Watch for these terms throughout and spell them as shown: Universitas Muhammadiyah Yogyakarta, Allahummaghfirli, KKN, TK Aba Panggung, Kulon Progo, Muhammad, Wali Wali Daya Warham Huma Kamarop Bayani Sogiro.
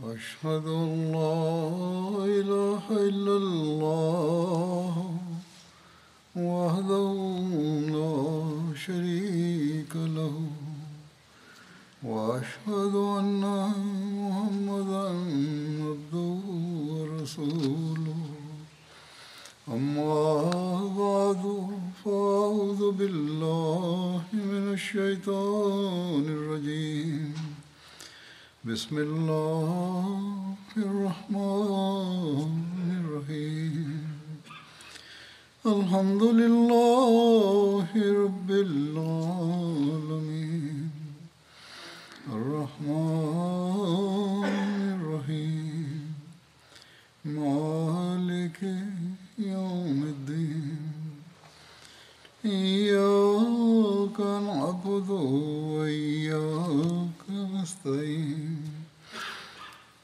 أشهد أن لا إله إلا الله وحده لا شريك له وأشهد أن محمدا عبده ورسوله أما بعد فأعوذ بالله من الشيطان الرجيم بسم الله الرحمن الرحيم الحمد لله رب العالمين الرحمن الرحيم مالك يوم الدين إياك نعبد وإياك نستعين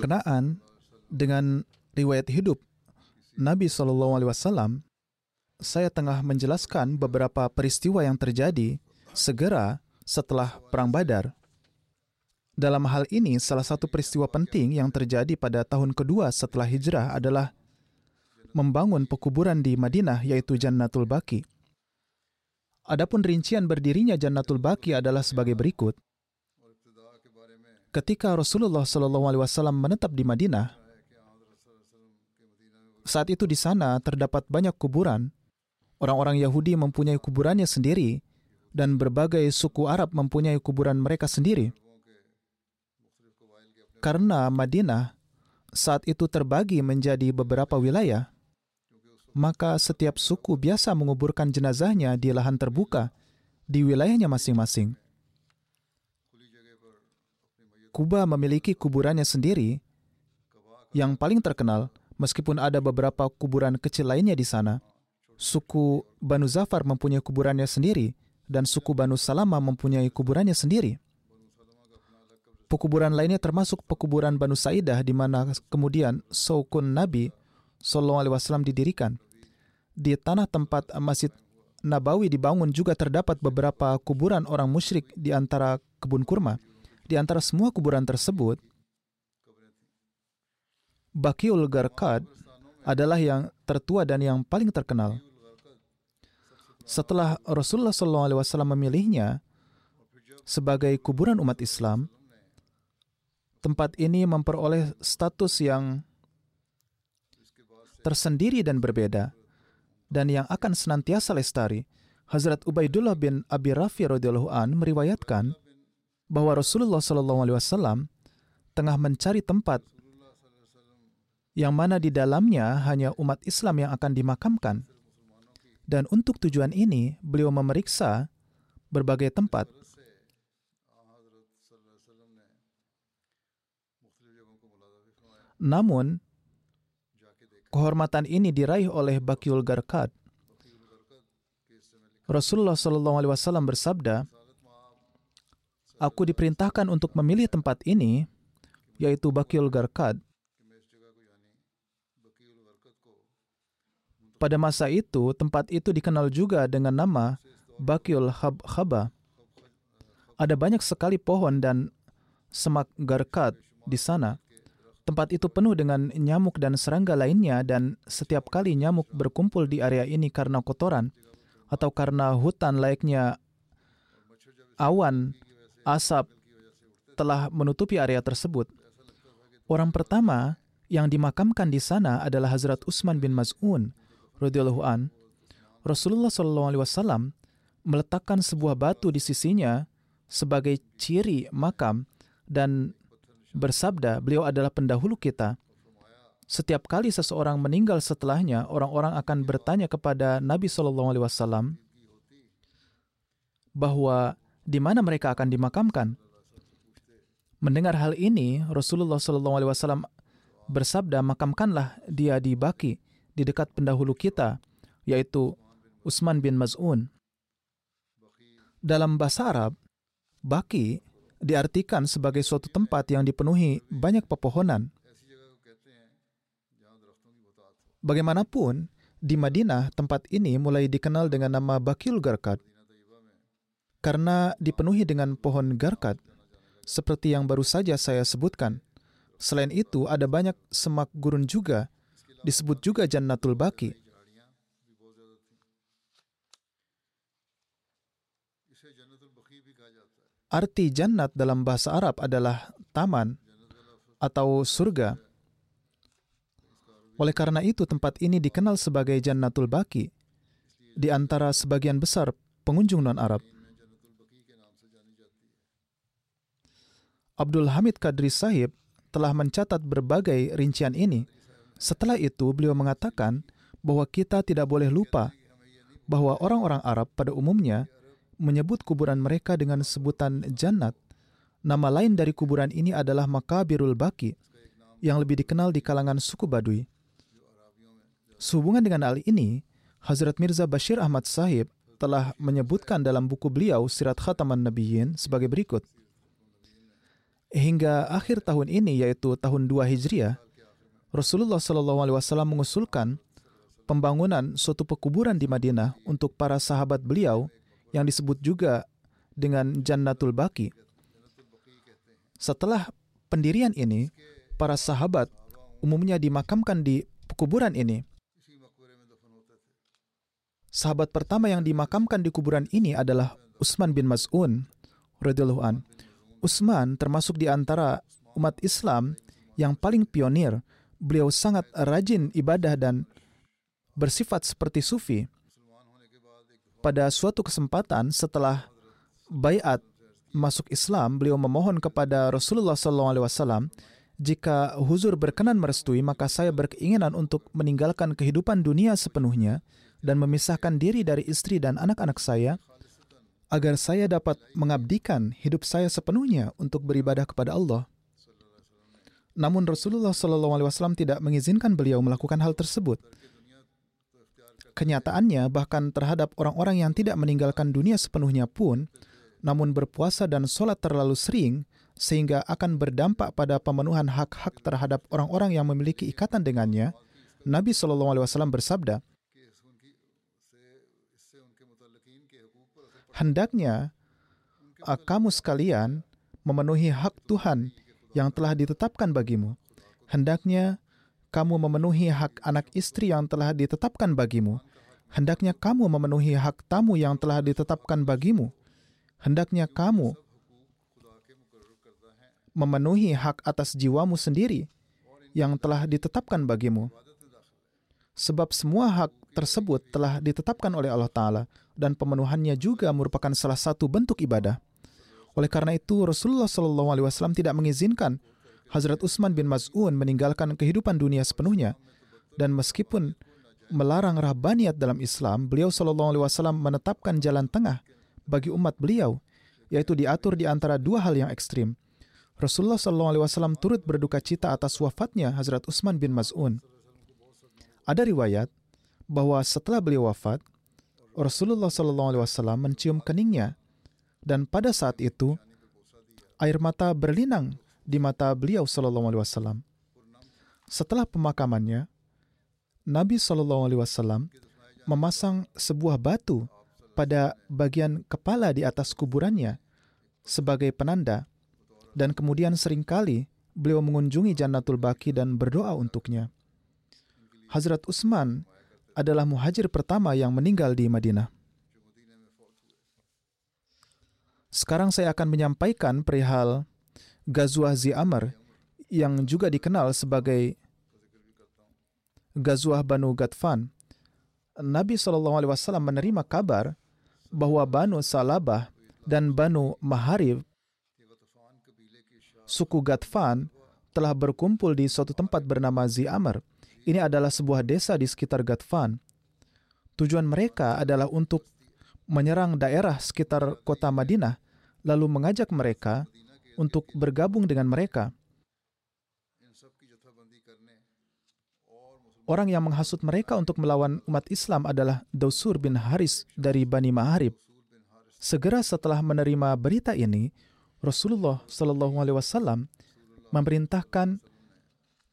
Kenaan dengan riwayat hidup Nabi SAW, saya tengah menjelaskan beberapa peristiwa yang terjadi segera setelah Perang Badar. Dalam hal ini, salah satu peristiwa penting yang terjadi pada tahun kedua setelah hijrah adalah membangun pekuburan di Madinah, yaitu Jannatul Baqi. Adapun rincian berdirinya Jannatul Baqi adalah sebagai berikut. Ketika Rasulullah SAW menetap di Madinah, saat itu di sana terdapat banyak kuburan. Orang-orang Yahudi mempunyai kuburannya sendiri, dan berbagai suku Arab mempunyai kuburan mereka sendiri. Karena Madinah saat itu terbagi menjadi beberapa wilayah, maka setiap suku biasa menguburkan jenazahnya di lahan terbuka di wilayahnya masing-masing. Kuba memiliki kuburannya sendiri yang paling terkenal, meskipun ada beberapa kuburan kecil lainnya di sana. Suku Banu Zafar mempunyai kuburannya sendiri, dan suku Banu Salama mempunyai kuburannya sendiri. Pekuburan lainnya termasuk pekuburan Banu Sa'idah, di mana kemudian Saukun Nabi SAW didirikan. Di tanah tempat Masjid Nabawi dibangun juga terdapat beberapa kuburan orang musyrik di antara kebun kurma. Di antara semua kuburan tersebut, Baqiul Gharqad adalah yang tertua dan yang paling terkenal. Setelah Rasulullah SAW memilihnya sebagai kuburan umat Islam, tempat ini memperoleh status yang tersendiri dan berbeda, dan yang akan senantiasa lestari. Hazrat Ubaidullah bin Abi Rafi radhiyallahu an meriwayatkan bahwa Rasulullah SAW tengah mencari tempat yang mana di dalamnya hanya umat Islam yang akan dimakamkan. Dan untuk tujuan ini, beliau memeriksa berbagai tempat. Namun, kehormatan ini diraih oleh Baqiul Gharqad. Rasulullah SAW bersabda, "Aku diperintahkan untuk memilih tempat ini, yaitu Baqiul Gharqad." Pada masa itu, tempat itu dikenal juga dengan nama Baqiul Khaba. Ada banyak sekali pohon dan semak Gharqad di sana. Tempat itu penuh dengan nyamuk dan serangga lainnya, dan setiap kali nyamuk berkumpul di area ini karena kotoran atau karena hutan layaknya awan, asap telah menutupi area tersebut. Orang pertama yang dimakamkan di sana adalah Hazrat Utsman bin Maz'un radhiyallahu an. Rasulullah SAW meletakkan sebuah batu di sisinya sebagai ciri makam dan bersabda, beliau adalah pendahulu kita. Setiap kali seseorang meninggal setelahnya, orang-orang akan bertanya kepada Nabi SAW bahwa di mana mereka akan dimakamkan. Mendengar hal ini, Rasulullah SAW bersabda, makamkanlah dia di Baki, di dekat pendahulu kita, yaitu Utsman bin Maz'un. Dalam bahasa Arab, Baki diartikan sebagai suatu tempat yang dipenuhi banyak pepohonan. Bagaimanapun, di Madinah tempat ini mulai dikenal dengan nama Bakil Garkat karena dipenuhi dengan pohon garkat seperti yang baru saja saya sebutkan. Selain itu, ada banyak semak gurun juga, disebut juga Jannatul Baki. Arti jannat dalam bahasa Arab adalah taman atau surga. Oleh karena itu, tempat ini dikenal sebagai Jannatul Baki di antara sebagian besar pengunjung non-Arab. Abdul Hamid Qadri Sahib telah mencatat berbagai rincian ini. Setelah itu, beliau mengatakan bahwa kita tidak boleh lupa bahwa orang-orang Arab pada umumnya menyebut kuburan mereka dengan sebutan Jannat. Nama lain dari kuburan ini adalah Makabirul Baki, yang lebih dikenal di kalangan suku Baduy. Sehubungan dengan hal ini, Hazrat Mirza Bashir Ahmad Sahib telah menyebutkan dalam buku beliau Sirat Khataman Nabiyyin sebagai berikut. Hingga akhir tahun ini, yaitu tahun 2 Hijriah, Rasulullah SAW mengusulkan pembangunan suatu pekuburan di Madinah untuk para sahabat beliau yang disebut juga dengan Jannatul Baki. Setelah pendirian ini, para sahabat umumnya dimakamkan di kuburan ini. Sahabat pertama yang dimakamkan di kuburan ini adalah Utsman bin Maz'un radhiyallahu an. Utsman termasuk di antara umat Islam yang paling pionir. Beliau sangat rajin ibadah dan bersifat seperti sufi. Pada suatu kesempatan setelah baiat masuk Islam, beliau memohon kepada Rasulullah SAW, "Jika huzur berkenan merestui, maka saya berkeinginan untuk meninggalkan kehidupan dunia sepenuhnya dan memisahkan diri dari istri dan anak-anak saya, agar saya dapat mengabdikan hidup saya sepenuhnya untuk beribadah kepada Allah." Namun Rasulullah SAW tidak mengizinkan beliau melakukan hal tersebut. Kenyataannya, bahkan terhadap orang-orang yang tidak meninggalkan dunia sepenuhnya pun, namun berpuasa dan sholat terlalu sering, sehingga akan berdampak pada pemenuhan hak-hak terhadap orang-orang yang memiliki ikatan dengannya, Nabi SAW bersabda, "Hendaknya kamu sekalian memenuhi hak Tuhan yang telah ditetapkan bagimu. Hendaknya kamu memenuhi hak anak istri yang telah ditetapkan bagimu. Hendaknya kamu memenuhi hak tamu yang telah ditetapkan bagimu. Hendaknya kamu memenuhi hak atas jiwamu sendiri yang telah ditetapkan bagimu." Sebab semua hak tersebut telah ditetapkan oleh Allah Ta'ala dan pemenuhannya juga merupakan salah satu bentuk ibadah. Oleh karena itu, Rasulullah SAW tidak mengizinkan Hazrat Utsman bin Maz'un meninggalkan kehidupan dunia sepenuhnya. Dan meskipun melarang rahbaniyat dalam Islam, beliau SAW menetapkan jalan tengah bagi umat beliau, yaitu diatur di antara dua hal yang ekstrim. Rasulullah SAW turut berduka cita atas wafatnya Hazrat Utsman bin Maz'un. Ada riwayat bahwa setelah beliau wafat, Rasulullah SAW mencium keningnya, dan pada saat itu, air mata berlinang di mata beliau SAW. Setelah pemakamannya, Nabi SAW memasang sebuah batu pada bagian kepala di atas kuburannya sebagai penanda, dan kemudian seringkali beliau mengunjungi Jannatul Baki dan berdoa untuknya. Hazrat Utsman adalah muhajir pertama yang meninggal di Madinah. Sekarang saya akan menyampaikan perihal Ghazwah Dzi Amr yang juga dikenal sebagai Ghazwah Banu Ghatfan. Nabi SAW menerima kabar bahwa Banu Salabah dan Banu Maharib, suku Ghatfan, telah berkumpul di suatu tempat bernama Dzi Amr. Ini adalah sebuah desa di sekitar Ghatfan. Tujuan mereka adalah untuk menyerang daerah sekitar kota Madinah, lalu mengajak mereka untuk bergabung dengan mereka. Orang yang menghasut mereka untuk melawan umat Islam adalah Dausur bin Haris dari Bani Ma'arib. Segera setelah menerima berita ini, Rasulullah SAW memerintahkan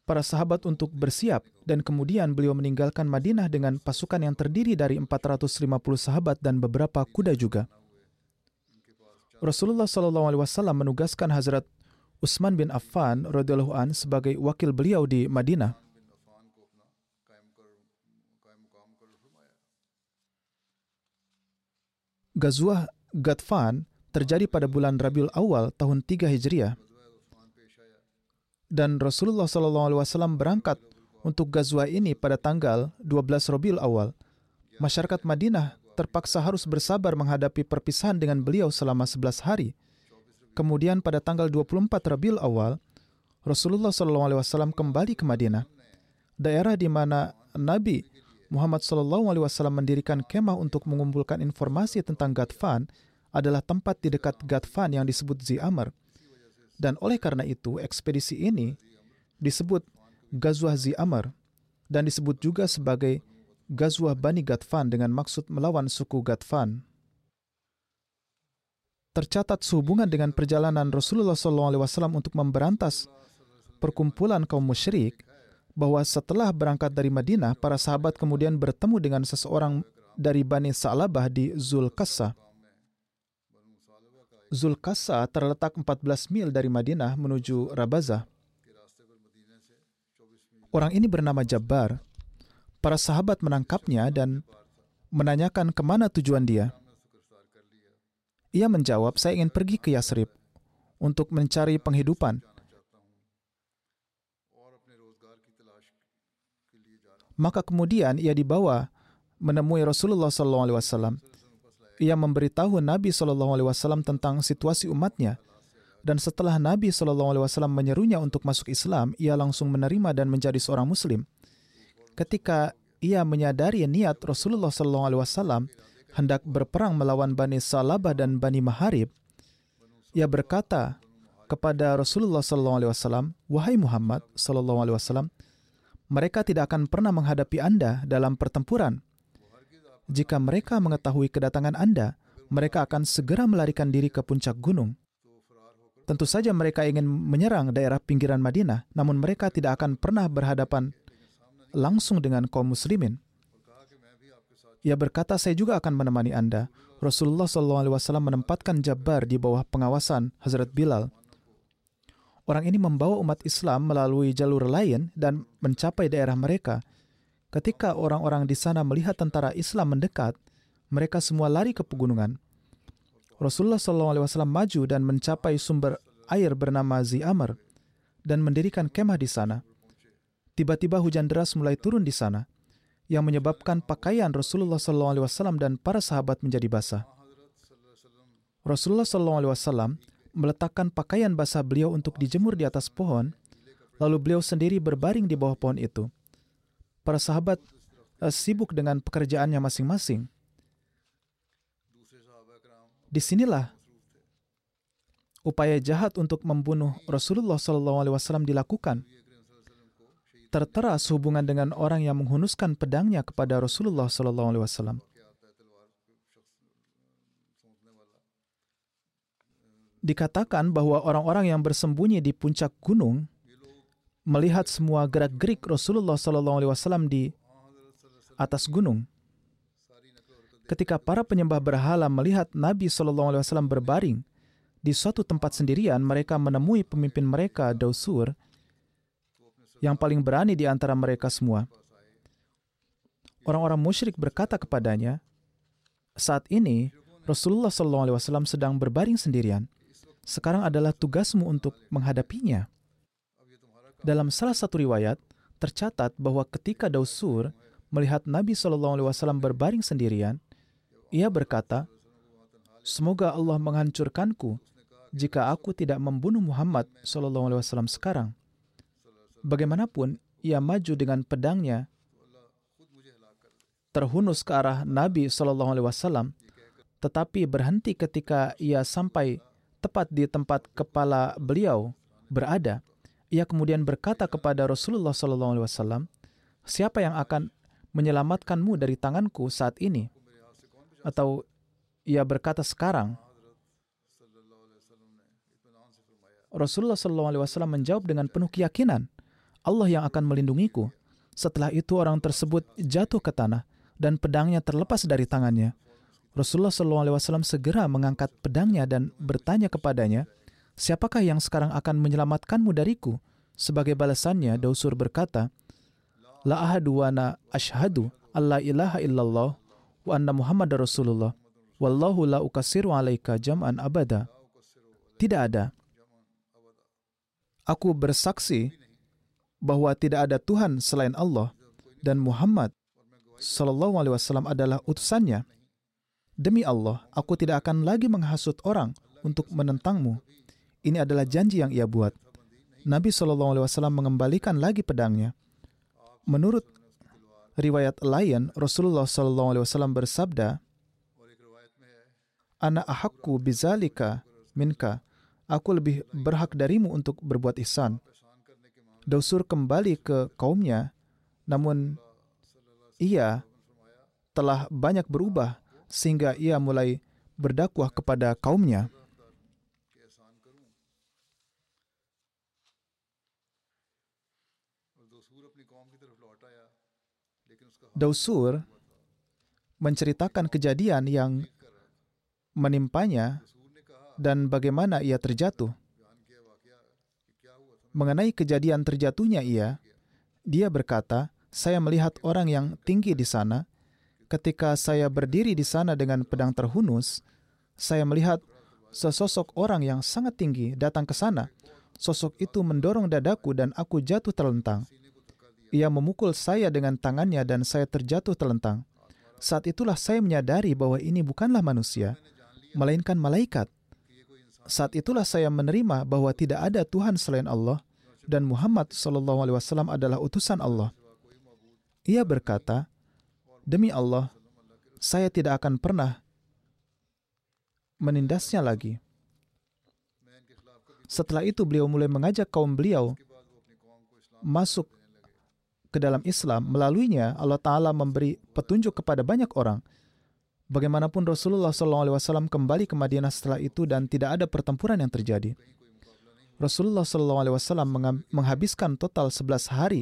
para sahabat untuk bersiap, dan kemudian beliau meninggalkan Madinah dengan pasukan yang terdiri dari 450 sahabat dan beberapa kuda juga. Rasulullah SAW menugaskan Hazrat Utsman bin Affan radhiyallahu an sebagai wakil beliau di Madinah. Ghazwah Ghatfan terjadi pada bulan Rabiul Awal tahun 3 Hijriah. Dan Rasulullah SAW berangkat untuk ghazwah ini pada tanggal 12 Rabiul Awal. Masyarakat Madinah terpaksa harus bersabar menghadapi perpisahan dengan beliau selama 11 hari. Kemudian pada tanggal 24 Rabiul Awal, Rasulullah SAW kembali ke Madinah, daerah di mana Nabi Muhammad SAW mendirikan kemah untuk mengumpulkan informasi tentang Ghatfan adalah tempat di dekat Ghatfan yang disebut Zi'amar. Dan oleh karena itu, ekspedisi ini disebut Ghazwah Zi'amar dan disebut juga sebagai Ghazwah Bani Ghatfan dengan maksud melawan suku Ghatfan. Tercatat sehubungan dengan perjalanan Rasulullah SAW untuk memberantas perkumpulan kaum musyrik bahwa setelah berangkat dari Madinah, para sahabat kemudian bertemu dengan seseorang dari Bani Sa'labah di Zulqassah. Zulqassah terletak 14 mil dari Madinah menuju Rabazah. Orang ini bernama Jabbar. Para sahabat menangkapnya dan menanyakan kemana tujuan dia. Ia menjawab, saya ingin pergi ke Yasrib untuk mencari penghidupan. Maka kemudian ia dibawa menemui Rasulullah SAW. Ia memberitahu Nabi SAW tentang situasi umatnya. Dan setelah Nabi SAW menyerunya untuk masuk Islam, ia langsung menerima dan menjadi seorang Muslim. Ketika ia menyadari niat Rasulullah SAW hendak berperang melawan Bani Sa'labah dan Bani Ma'arib, ia berkata kepada Rasulullah SAW, "Wahai Muhammad SAW, mereka tidak akan pernah menghadapi Anda dalam pertempuran. Jika mereka mengetahui kedatangan Anda, mereka akan segera melarikan diri ke puncak gunung. Tentu saja mereka ingin menyerang daerah pinggiran Madinah, namun mereka tidak akan pernah berhadapan langsung dengan kaum muslimin." Ia berkata, saya juga akan menemani Anda. Rasulullah SAW menempatkan Jabbar di bawah pengawasan Hazrat Bilal. Orang ini membawa umat Islam melalui jalur lain dan mencapai daerah mereka. Ketika orang-orang di sana melihat tentara Islam mendekat, mereka semua lari ke pegunungan. Rasulullah SAW maju dan mencapai sumber air bernama Zi'amar dan mendirikan kemah di sana. Tiba-tiba hujan deras mulai turun di sana, yang menyebabkan pakaian Rasulullah SAW dan para sahabat menjadi basah. Rasulullah SAW meletakkan pakaian basah beliau untuk dijemur di atas pohon, lalu beliau sendiri berbaring di bawah pohon itu. Para sahabat sibuk dengan pekerjaannya masing-masing. Disinilah upaya jahat untuk membunuh Rasulullah SAW dilakukan. Tertera sehubungan dengan orang yang menghunuskan pedangnya kepada Rasulullah SAW. Dikatakan bahwa orang-orang yang bersembunyi di puncak gunung melihat semua gerak-gerik Rasulullah SAW di atas gunung. Ketika para penyembah berhala melihat Nabi SAW berbaring di suatu tempat sendirian, mereka menemui pemimpin mereka, Dausur, yang paling berani di antara mereka semua. Orang-orang musyrik berkata kepadanya, saat ini Rasulullah SAW sedang berbaring sendirian. Sekarang adalah tugasmu untuk menghadapinya. Dalam salah satu riwayat, tercatat bahwa ketika Dausur melihat Nabi SAW berbaring sendirian, ia berkata, semoga Allah menghancurkanku jika aku tidak membunuh Muhammad SAW sekarang. Bagaimanapun, ia maju dengan pedangnya terhunus ke arah Nabi SAW, tetapi berhenti ketika ia sampai tepat di tempat kepala beliau berada. Ia kemudian berkata kepada Rasulullah SAW, siapa yang akan menyelamatkanmu dari tanganku saat ini? Atau ia berkata sekarang. Rasulullah SAW menjawab dengan penuh keyakinan, Allah yang akan melindungiku. Setelah itu orang tersebut jatuh ke tanah dan pedangnya terlepas dari tangannya. Rasulullah SAW segera mengangkat pedangnya dan bertanya kepadanya, siapakah yang sekarang akan menyelamatkanmu dariku? Sebagai balasannya, Dausur berkata, La ahadu wa ana ashhadu alla ilaha illallah wa anna Muhammad Rasulullah wallahu la ukasiru alaika jam'an abada. Tidak ada. Aku bersaksi bahwa tidak ada Tuhan selain Allah dan Muhammad sallallahu alaihi wasallam adalah utusannya. Demi Allah, aku tidak akan lagi menghasut orang untuk menentangmu. Ini adalah janji yang ia buat. Nabi sallallahu alaihi wasallam mengembalikan lagi pedangnya. Menurut riwayat lain, Rasulullah sallallahu alaihi wasallam bersabda, "Ana ahakku bizalika minka." Aku lebih berhak darimu untuk berbuat ihsan. Dausur kembali ke kaumnya, namun ia telah banyak berubah sehingga ia mulai berdakwah kepada kaumnya. Dausur menceritakan kejadian yang menimpanya dan bagaimana ia terjatuh. Mengenai kejadian terjatuhnya ia, dia berkata, saya melihat orang yang tinggi di sana. Ketika saya berdiri di sana dengan pedang terhunus, saya melihat sesosok orang yang sangat tinggi datang ke sana. Sosok itu mendorong dadaku dan aku jatuh terlentang. Ia memukul saya dengan tangannya dan saya terjatuh terlentang. Saat itulah saya menyadari bahwa ini bukanlah manusia, melainkan malaikat. Saat itulah saya menerima bahwa tidak ada Tuhan selain Allah dan Muhammad sallallahu alaihi wasallam adalah utusan Allah. Ia berkata, demi Allah, saya tidak akan pernah menindasnya lagi. Setelah itu beliau mulai mengajak kaum beliau masuk ke dalam Islam. Melaluinya Allah Ta'ala memberi petunjuk kepada banyak orang. Bagaimanapun Rasulullah SAW kembali ke Madinah setelah itu dan tidak ada pertempuran yang terjadi. Rasulullah SAW menghabiskan total 11 hari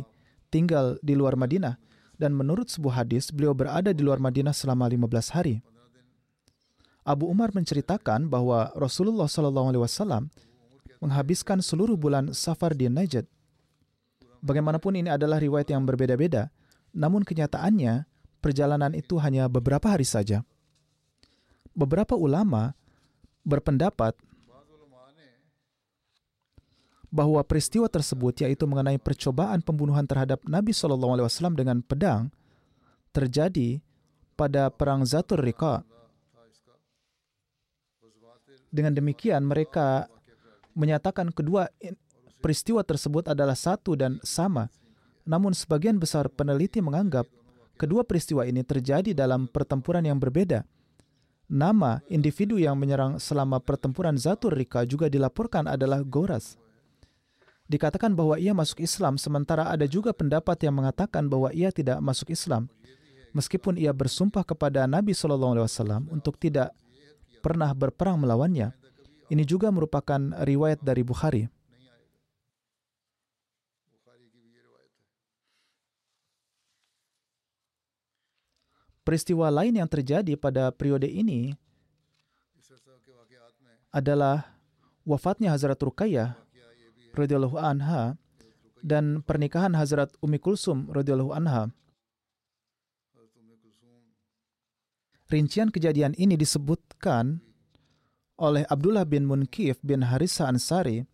tinggal di luar Madinah dan menurut sebuah hadis beliau berada di luar Madinah selama 15 hari. Abu Umar menceritakan bahwa Rasulullah SAW menghabiskan seluruh bulan Safar di Najd. Bagaimanapun ini adalah riwayat yang berbeda-beda, namun kenyataannya perjalanan itu hanya beberapa hari saja. Beberapa ulama berpendapat bahwa peristiwa tersebut, yaitu mengenai percobaan pembunuhan terhadap Nabi SAW dengan pedang, terjadi pada Perang Zatul Riqa. Dengan demikian, mereka menyatakan kedua peristiwa tersebut adalah satu dan sama. Namun sebagian besar peneliti menganggap kedua peristiwa ini terjadi dalam pertempuran yang berbeda. Nama individu yang menyerang selama pertempuran Zatul Riqa juga dilaporkan adalah Goras. Dikatakan bahwa ia masuk Islam, sementara ada juga pendapat yang mengatakan bahwa ia tidak masuk Islam, meskipun ia bersumpah kepada Nabi SAW untuk tidak pernah berperang melawannya. Ini juga merupakan riwayat dari Bukhari. Peristiwa lain yang terjadi pada periode ini adalah wafatnya Hazrat Ruqayyah radhiyallahu anha dan pernikahan Hazrat Ummi Kulsum radhiyallahu anha. Rincian kejadian ini disebutkan oleh Abdullah bin Munkif bin Harithah Ansari.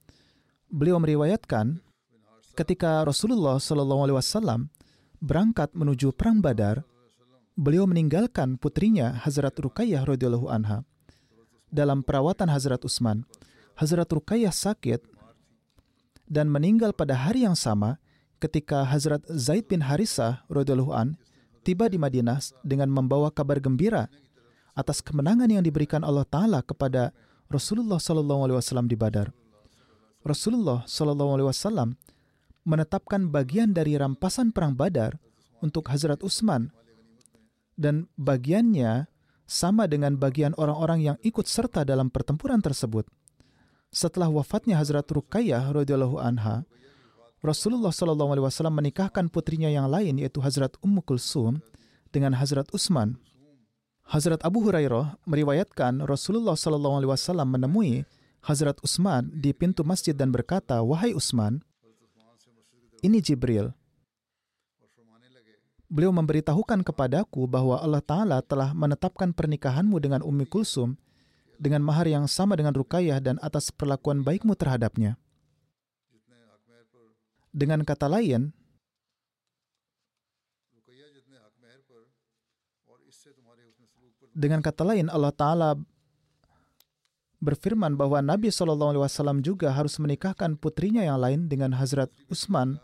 Beliau meriwayatkan ketika Rasulullah SAW berangkat menuju perang Badar, beliau meninggalkan putrinya Hazrat Ruqayyah radhiyallahu anha dalam perawatan Hazrat Utsman. Hazrat Ruqayyah sakit dan meninggal pada hari yang sama ketika Hazrat Zaid bin Harithah radhiyallahu an tiba di Madinah dengan membawa kabar gembira atas kemenangan yang diberikan Allah Ta'ala kepada Rasulullah SAW di Badar. Rasulullah SAW menetapkan bagian dari rampasan perang Badar untuk Hazrat Utsman, dan bagiannya sama dengan bagian orang-orang yang ikut serta dalam pertempuran tersebut. Setelah wafatnya Hazrat Ruqayyah radhiyallahu anha, Rasulullah SAW menikahkan putrinya yang lain, yaitu Hazrat Ummu Kulsum, dengan Hazrat Utsman. Hazrat Abu Hurairah meriwayatkan Rasulullah SAW menemui Hazrat Utsman di pintu masjid dan berkata, "Wahai Utsman, ini Jibril. Beliau memberitahukan kepadaku bahwa Allah Ta'ala telah menetapkan pernikahanmu dengan Ummi Kulsum dengan mahar yang sama dengan Ruqayyah dan atas perlakuan baikmu terhadapnya." Dengan kata lain, Allah Ta'ala berfirman bahwa Nabi SAW juga harus menikahkan putrinya yang lain dengan Hazrat Utsman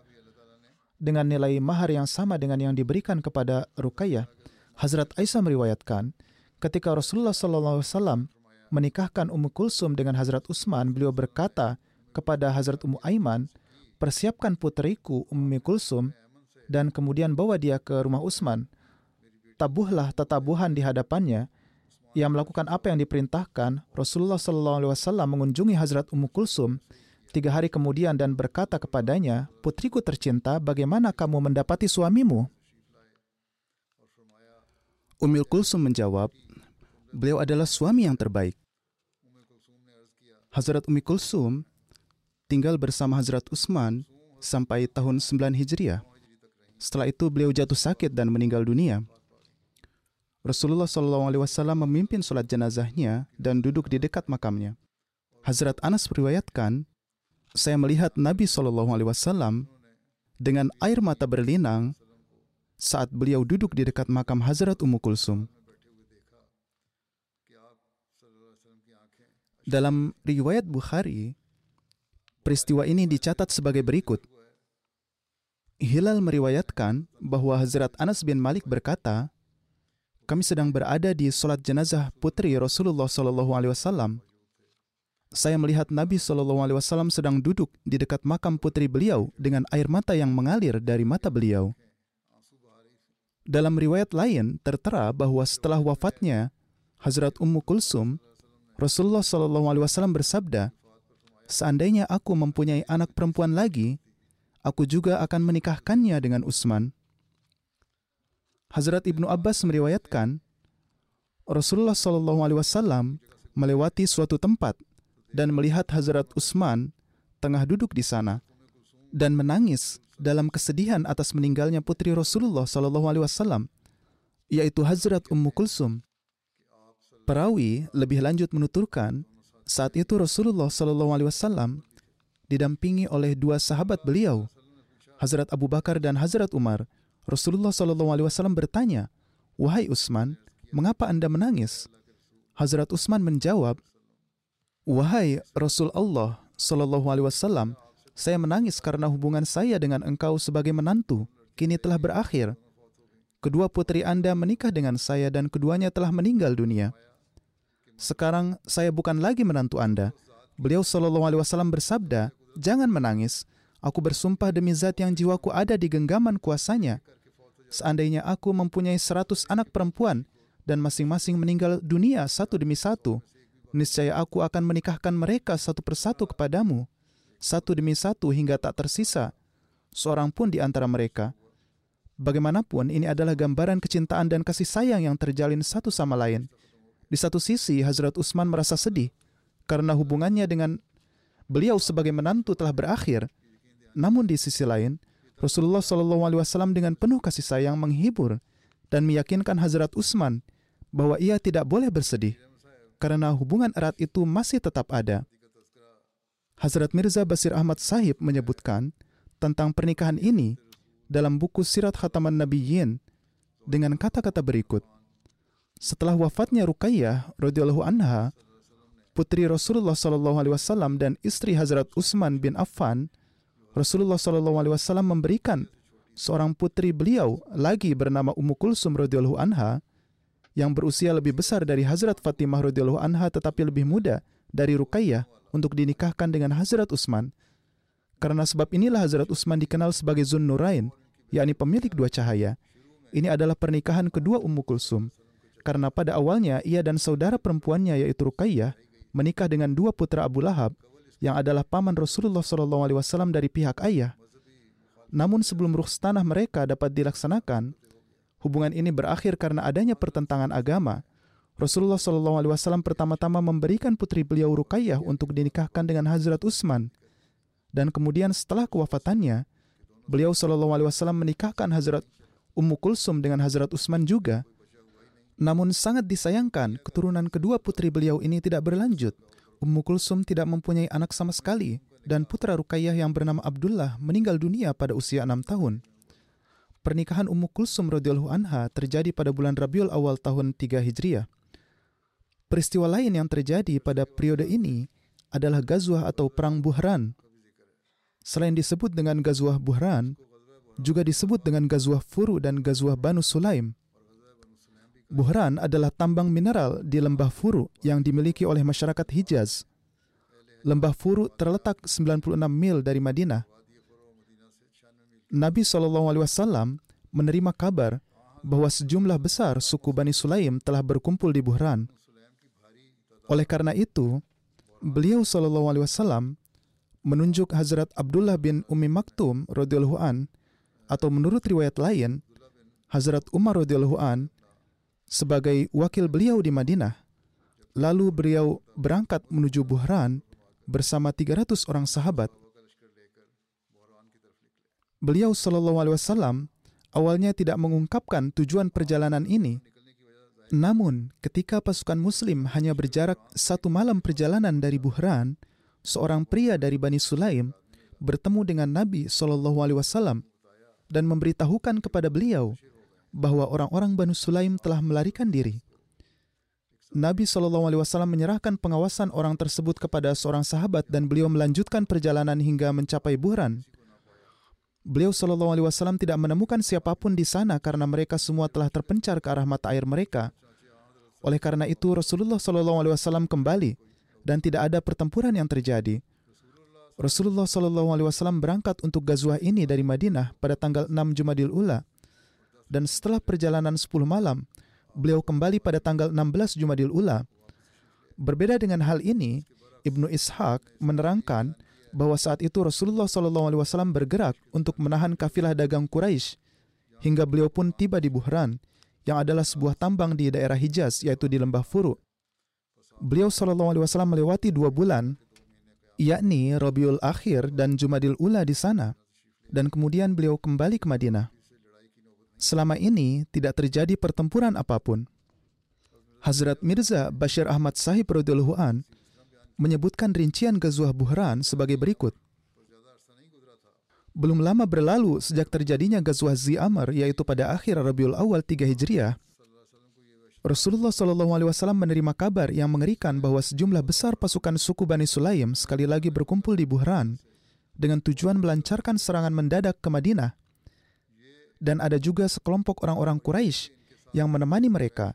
dengan nilai mahar yang sama dengan yang diberikan kepada Ruqayyah. Hazrat Aisyah meriwayatkan, ketika Rasulullah SAW menikahkan Ummu Kulsum dengan Hazrat Utsman, beliau berkata kepada Hazrat Ummu Aiman, "Persiapkan putriku Ummi Kulsum dan kemudian bawa dia ke rumah Utsman. Tabuhlah tatabuhan di hadapannya." Ia melakukan apa yang diperintahkan. Rasulullah SAW mengunjungi Hazrat Ummu Kulsum 3 hari kemudian dan berkata kepadanya, "Putriku tercinta, bagaimana kamu mendapati suamimu?" Ummu Kulsum menjawab, "Beliau adalah suami yang terbaik." Hazrat Ummu Kulsum tinggal bersama Hazrat Utsman sampai tahun 9 Hijriah. Setelah itu beliau jatuh sakit dan meninggal dunia. Rasulullah SAW memimpin sholat jenazahnya dan duduk di dekat makamnya. Hazrat Anas meriwayatkan, "Saya melihat Nabi SAW dengan air mata berlinang saat beliau duduk di dekat makam Hazrat Ummu Kulsum." Dalam riwayat Bukhari, peristiwa ini dicatat sebagai berikut. Hilal meriwayatkan bahwa Hazrat Anas bin Malik berkata, "Kami sedang berada di sholat jenazah putri Rasulullah SAW. Saya melihat Nabi SAW sedang duduk di dekat makam putri beliau dengan air mata yang mengalir dari mata beliau." Dalam riwayat lain tertera bahwa setelah wafatnya Hazrat Ummu Kulsum, Rasulullah SAW bersabda, "Seandainya aku mempunyai anak perempuan lagi, aku juga akan menikahkannya dengan Utsman." Hazrat Ibnu Abbas meriwayatkan, Rasulullah SAW melewati suatu tempat dan melihat Hazrat Utsman tengah duduk di sana dan menangis dalam kesedihan atas meninggalnya putri Rasulullah SAW, yaitu Hazrat Ummu Kulsum. Perawi lebih lanjut menuturkan, saat itu Rasulullah SAW didampingi oleh 2 sahabat beliau, Hazrat Abu Bakar dan Hazrat Umar. Rasulullah SAW bertanya, "Wahai Utsman, mengapa Anda menangis?" Hazrat Utsman menjawab, "Wahai Rasul Allah SAW, saya menangis karena hubungan saya dengan engkau sebagai menantu kini telah berakhir. Kedua putri Anda menikah dengan saya dan keduanya telah meninggal dunia. Sekarang saya bukan lagi menantu Anda." Beliau SAW bersabda, "Jangan menangis. Aku bersumpah demi zat yang jiwaku ada di genggaman kuasanya. Seandainya aku mempunyai 100 anak perempuan dan masing-masing meninggal dunia satu demi satu, niscaya aku akan menikahkan mereka satu persatu kepadamu, satu demi satu hingga tak tersisa seorang pun di antara mereka. Bagaimanapun, ini adalah gambaran kecintaan dan kasih sayang yang terjalin satu sama lain." Di satu sisi, Hazrat Utsman merasa sedih karena hubungannya dengan beliau sebagai menantu telah berakhir. Namun di sisi lain, Rasulullah SAW dengan penuh kasih sayang menghibur dan meyakinkan Hazrat Utsman bahwa ia tidak boleh bersedih karena hubungan erat itu masih tetap ada. Hazrat Mirza Bashir Ahmad Sahib menyebutkan tentang pernikahan ini dalam buku Sirat Khataman Nabiyyin dengan kata-kata berikut. Setelah wafatnya Ruqayyah radhiyallahu anha, putri Rasulullah SAW dan istri Hazrat Utsman bin Affan, Rasulullah SAW memberikan seorang putri beliau lagi bernama Ummu Kulsum radhiyallahu anha yang berusia lebih besar dari Hazrat Fatimah radhiyallahu anha tetapi lebih muda dari Ruqayyah untuk dinikahkan dengan Hazrat Utsman. Karena sebab inilah Hazrat Utsman dikenal sebagai Dzun Nurain, yakni pemilik dua cahaya. Ini adalah pernikahan kedua Ummu Kulsum. Karena pada awalnya ia dan saudara perempuannya yaitu Ruqayyah menikah dengan dua putra Abu Lahab yang adalah paman Rasulullah SAW dari pihak ayah. Namun sebelum rukhsanah mereka dapat dilaksanakan, hubungan ini berakhir karena adanya pertentangan agama. Rasulullah SAW pertama-tama memberikan putri beliau Ruqayyah untuk dinikahkan dengan Hazrat Utsman. Dan kemudian setelah kewafatannya, beliau SAW menikahkan Hazrat Ummu Kulsum dengan Hazrat Utsman juga. Namun sangat disayangkan, keturunan kedua putri beliau ini tidak berlanjut. Ummu Kulsum tidak mempunyai anak sama sekali, dan putra Ruqayyah yang bernama Abdullah meninggal dunia pada usia 6 tahun. Pernikahan Ummu Kulsum radhiyallahu anha terjadi pada bulan Rabiul Awal tahun 3 Hijriah. Peristiwa lain yang terjadi pada periode ini adalah Ghazwah atau Perang Buhran. Selain disebut dengan Ghazwah Buhran, juga disebut dengan Ghazwah Furu dan Ghazwah Banu Sulaim. Buhran adalah tambang mineral di lembah Furu yang dimiliki oleh masyarakat Hijaz. Lembah Furu terletak 96 mil dari Madinah. Nabi SAW menerima kabar bahwa sejumlah besar suku Bani Sulaim telah berkumpul di Buhran. Oleh karena itu, beliau SAW menunjuk Hazrat Abdullah bin Ummi Maktum radhiyallahu an, atau menurut riwayat lain, Hazrat Umar radhiyallahu an, sebagai wakil beliau di Madinah. Lalu beliau berangkat menuju Buhran bersama 300 orang sahabat. Beliau SAW awalnya tidak mengungkapkan tujuan perjalanan ini. Namun, ketika pasukan Muslim hanya berjarak 1 malam perjalanan dari Buhran, seorang pria dari Bani Sulaim bertemu dengan Nabi SAW dan memberitahukan kepada beliau bahwa orang-orang Bani Sulaim telah melarikan diri. Nabi SAW menyerahkan pengawasan orang tersebut kepada seorang sahabat dan beliau melanjutkan perjalanan hingga mencapai Buhran. Beliau SAW tidak menemukan siapapun di sana karena mereka semua telah terpencar ke arah mata air mereka. Oleh karena itu, Rasulullah SAW kembali dan tidak ada pertempuran yang terjadi. Rasulullah SAW berangkat untuk Ghazwah ini dari Madinah pada tanggal 6 Jumadil Ula. Dan setelah perjalanan 10 malam, beliau kembali pada tanggal 16 Jumadil Ula. Berbeda dengan hal ini, Ibnu Ishaq menerangkan bahwa saat itu Rasulullah SAW bergerak untuk menahan kafilah dagang Quraisy hingga beliau pun tiba di Buhran, yang adalah sebuah tambang di daerah Hijaz, yaitu di Lembah Furu. Beliau SAW melewati 2 bulan, yakni Rabiul Akhir dan Jumadil Ula di sana, dan kemudian beliau kembali ke Madinah. Selama ini tidak terjadi pertempuran apapun. Hazrat Mirza Bashir Ahmad Sahib radhiyallahu an menyebutkan rincian Ghazwah Buhran sebagai berikut. Belum lama berlalu sejak terjadinya Ghazwah Zi'amar, yaitu pada akhir Rabiul Awal 3 Hijriah, Rasulullah SAW menerima kabar yang mengerikan bahwa sejumlah besar pasukan suku Bani Sulaim sekali lagi berkumpul di Buhran dengan tujuan melancarkan serangan mendadak ke Madinah. Dan ada juga sekelompok orang-orang Quraisy yang menemani mereka.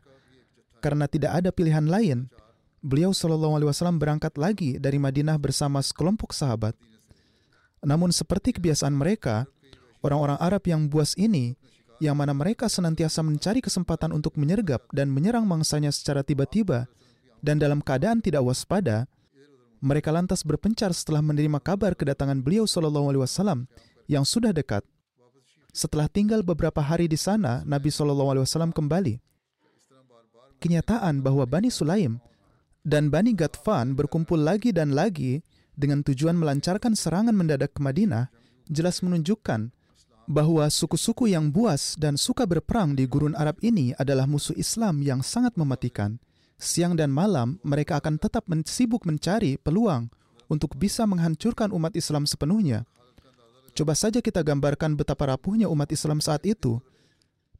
Karena tidak ada pilihan lain, beliau SAW berangkat lagi dari Madinah bersama sekelompok sahabat. Namun seperti kebiasaan mereka, orang-orang Arab yang buas ini, yang mana mereka senantiasa mencari kesempatan untuk menyergap dan menyerang mangsanya secara tiba-tiba, dan dalam keadaan tidak waspada, mereka lantas berpencar setelah menerima kabar kedatangan beliau SAW yang sudah dekat. Setelah tinggal beberapa hari di sana, Nabi SAW kembali. Kenyataan bahwa Bani Sulaim dan Bani Ghatfan berkumpul lagi dan lagi dengan tujuan melancarkan serangan mendadak ke Madinah, jelas menunjukkan bahwa suku-suku yang buas dan suka berperang di gurun Arab ini adalah musuh Islam yang sangat mematikan. Siang dan malam, mereka akan tetap sibuk mencari peluang untuk bisa menghancurkan umat Islam sepenuhnya. Coba saja kita gambarkan betapa rapuhnya umat Islam saat itu,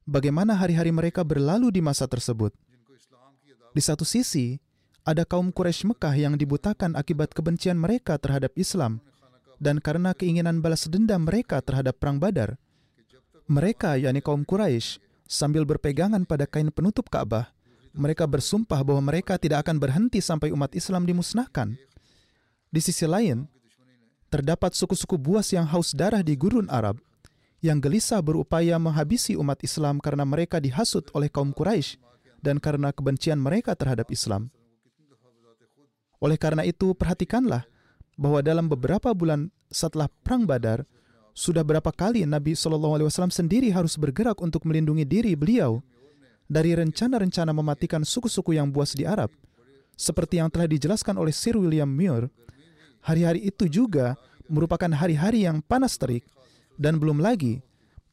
bagaimana hari-hari mereka berlalu di masa tersebut. Di satu sisi, ada kaum Quraisy Mekah yang dibutakan akibat kebencian mereka terhadap Islam dan karena keinginan balas dendam mereka terhadap Perang Badar. Mereka, yakni kaum Quraisy, sambil berpegangan pada kain penutup Ka'bah, mereka bersumpah bahwa mereka tidak akan berhenti sampai umat Islam dimusnahkan. Di sisi lain, terdapat suku-suku buas yang haus darah di gurun Arab yang gelisah berupaya menghabisi umat Islam karena mereka dihasut oleh kaum Quraisy dan karena kebencian mereka terhadap Islam. Oleh karena itu, perhatikanlah bahwa dalam beberapa bulan setelah Perang Badar, sudah berapa kali Nabi SAW sendiri harus bergerak untuk melindungi diri beliau dari rencana-rencana mematikan suku-suku yang buas di Arab, seperti yang telah dijelaskan oleh Sir William Muir. Hari-hari itu juga merupakan hari-hari yang panas terik, dan belum lagi,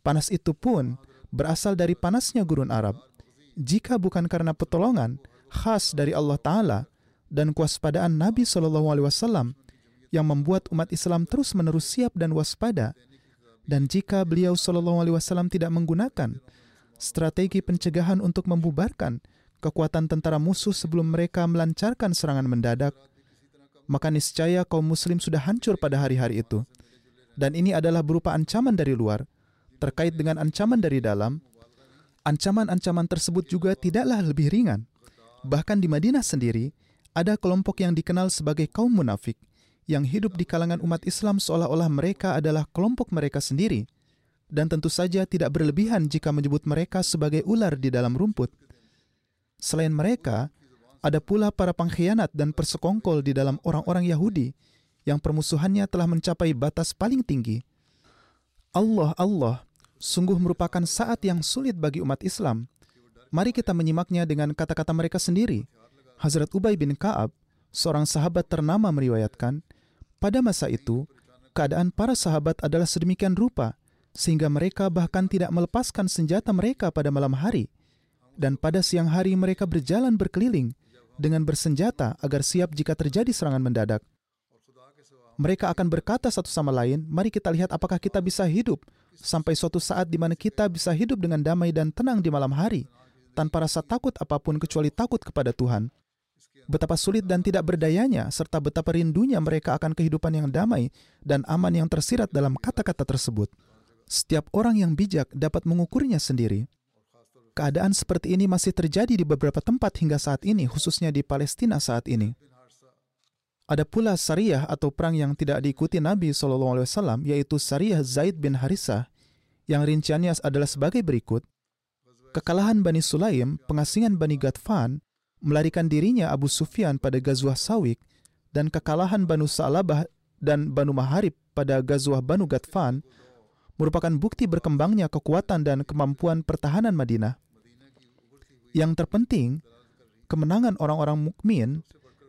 panas itu pun berasal dari panasnya gurun Arab. Jika bukan karena pertolongan khas dari Allah Ta'ala dan kewaspadaan Nabi SAW yang membuat umat Islam terus-menerus siap dan waspada, dan jika beliau SAW tidak menggunakan strategi pencegahan untuk membubarkan kekuatan tentara musuh sebelum mereka melancarkan serangan mendadak, maka niscaya kaum muslim sudah hancur pada hari-hari itu. Dan ini adalah berupa ancaman dari luar, terkait dengan ancaman dari dalam. Ancaman-ancaman tersebut juga tidaklah lebih ringan. Bahkan di Madinah sendiri, ada kelompok yang dikenal sebagai kaum munafik, yang hidup di kalangan umat Islam seolah-olah mereka adalah kelompok mereka sendiri. Dan tentu saja tidak berlebihan jika menyebut mereka sebagai ular di dalam rumput. Selain mereka, ada pula para pengkhianat dan persekongkol di dalam orang-orang Yahudi yang permusuhannya telah mencapai batas paling tinggi. Allah, Allah, sungguh merupakan saat yang sulit bagi umat Islam. Mari kita menyimaknya dengan kata-kata mereka sendiri. Hazrat Ubay bin Ka'ab, seorang sahabat ternama meriwayatkan, pada masa itu, keadaan para sahabat adalah sedemikian rupa, sehingga mereka bahkan tidak melepaskan senjata mereka pada malam hari. Dan pada siang hari mereka berjalan berkeliling dengan bersenjata agar siap jika terjadi serangan mendadak. Mereka akan berkata satu sama lain, mari kita lihat apakah kita bisa hidup sampai suatu saat di mana kita bisa hidup dengan damai dan tenang di malam hari, tanpa rasa takut apapun kecuali takut kepada Tuhan. Betapa sulit dan tidak berdayanya, serta betapa rindunya mereka akan kehidupan yang damai dan aman yang tersirat dalam kata-kata tersebut. Setiap orang yang bijak dapat mengukurnya sendiri. Keadaan seperti ini masih terjadi di beberapa tempat hingga saat ini, khususnya di Palestina saat ini. Ada pula Sariyah atau perang yang tidak diikuti Nabi SAW, yaitu Sariyah Zaid bin Harisah, yang rinciannya adalah sebagai berikut. Kekalahan Bani Sulaim, pengasingan Bani Ghadfan, melarikan dirinya Abu Sufyan pada Ghazwah Sawik, dan kekalahan Banu Sa'labah dan Banu Maharib pada Ghazwah Banu Ghadfan, merupakan bukti berkembangnya kekuatan dan kemampuan pertahanan Madinah. Yang terpenting, kemenangan orang-orang mukmin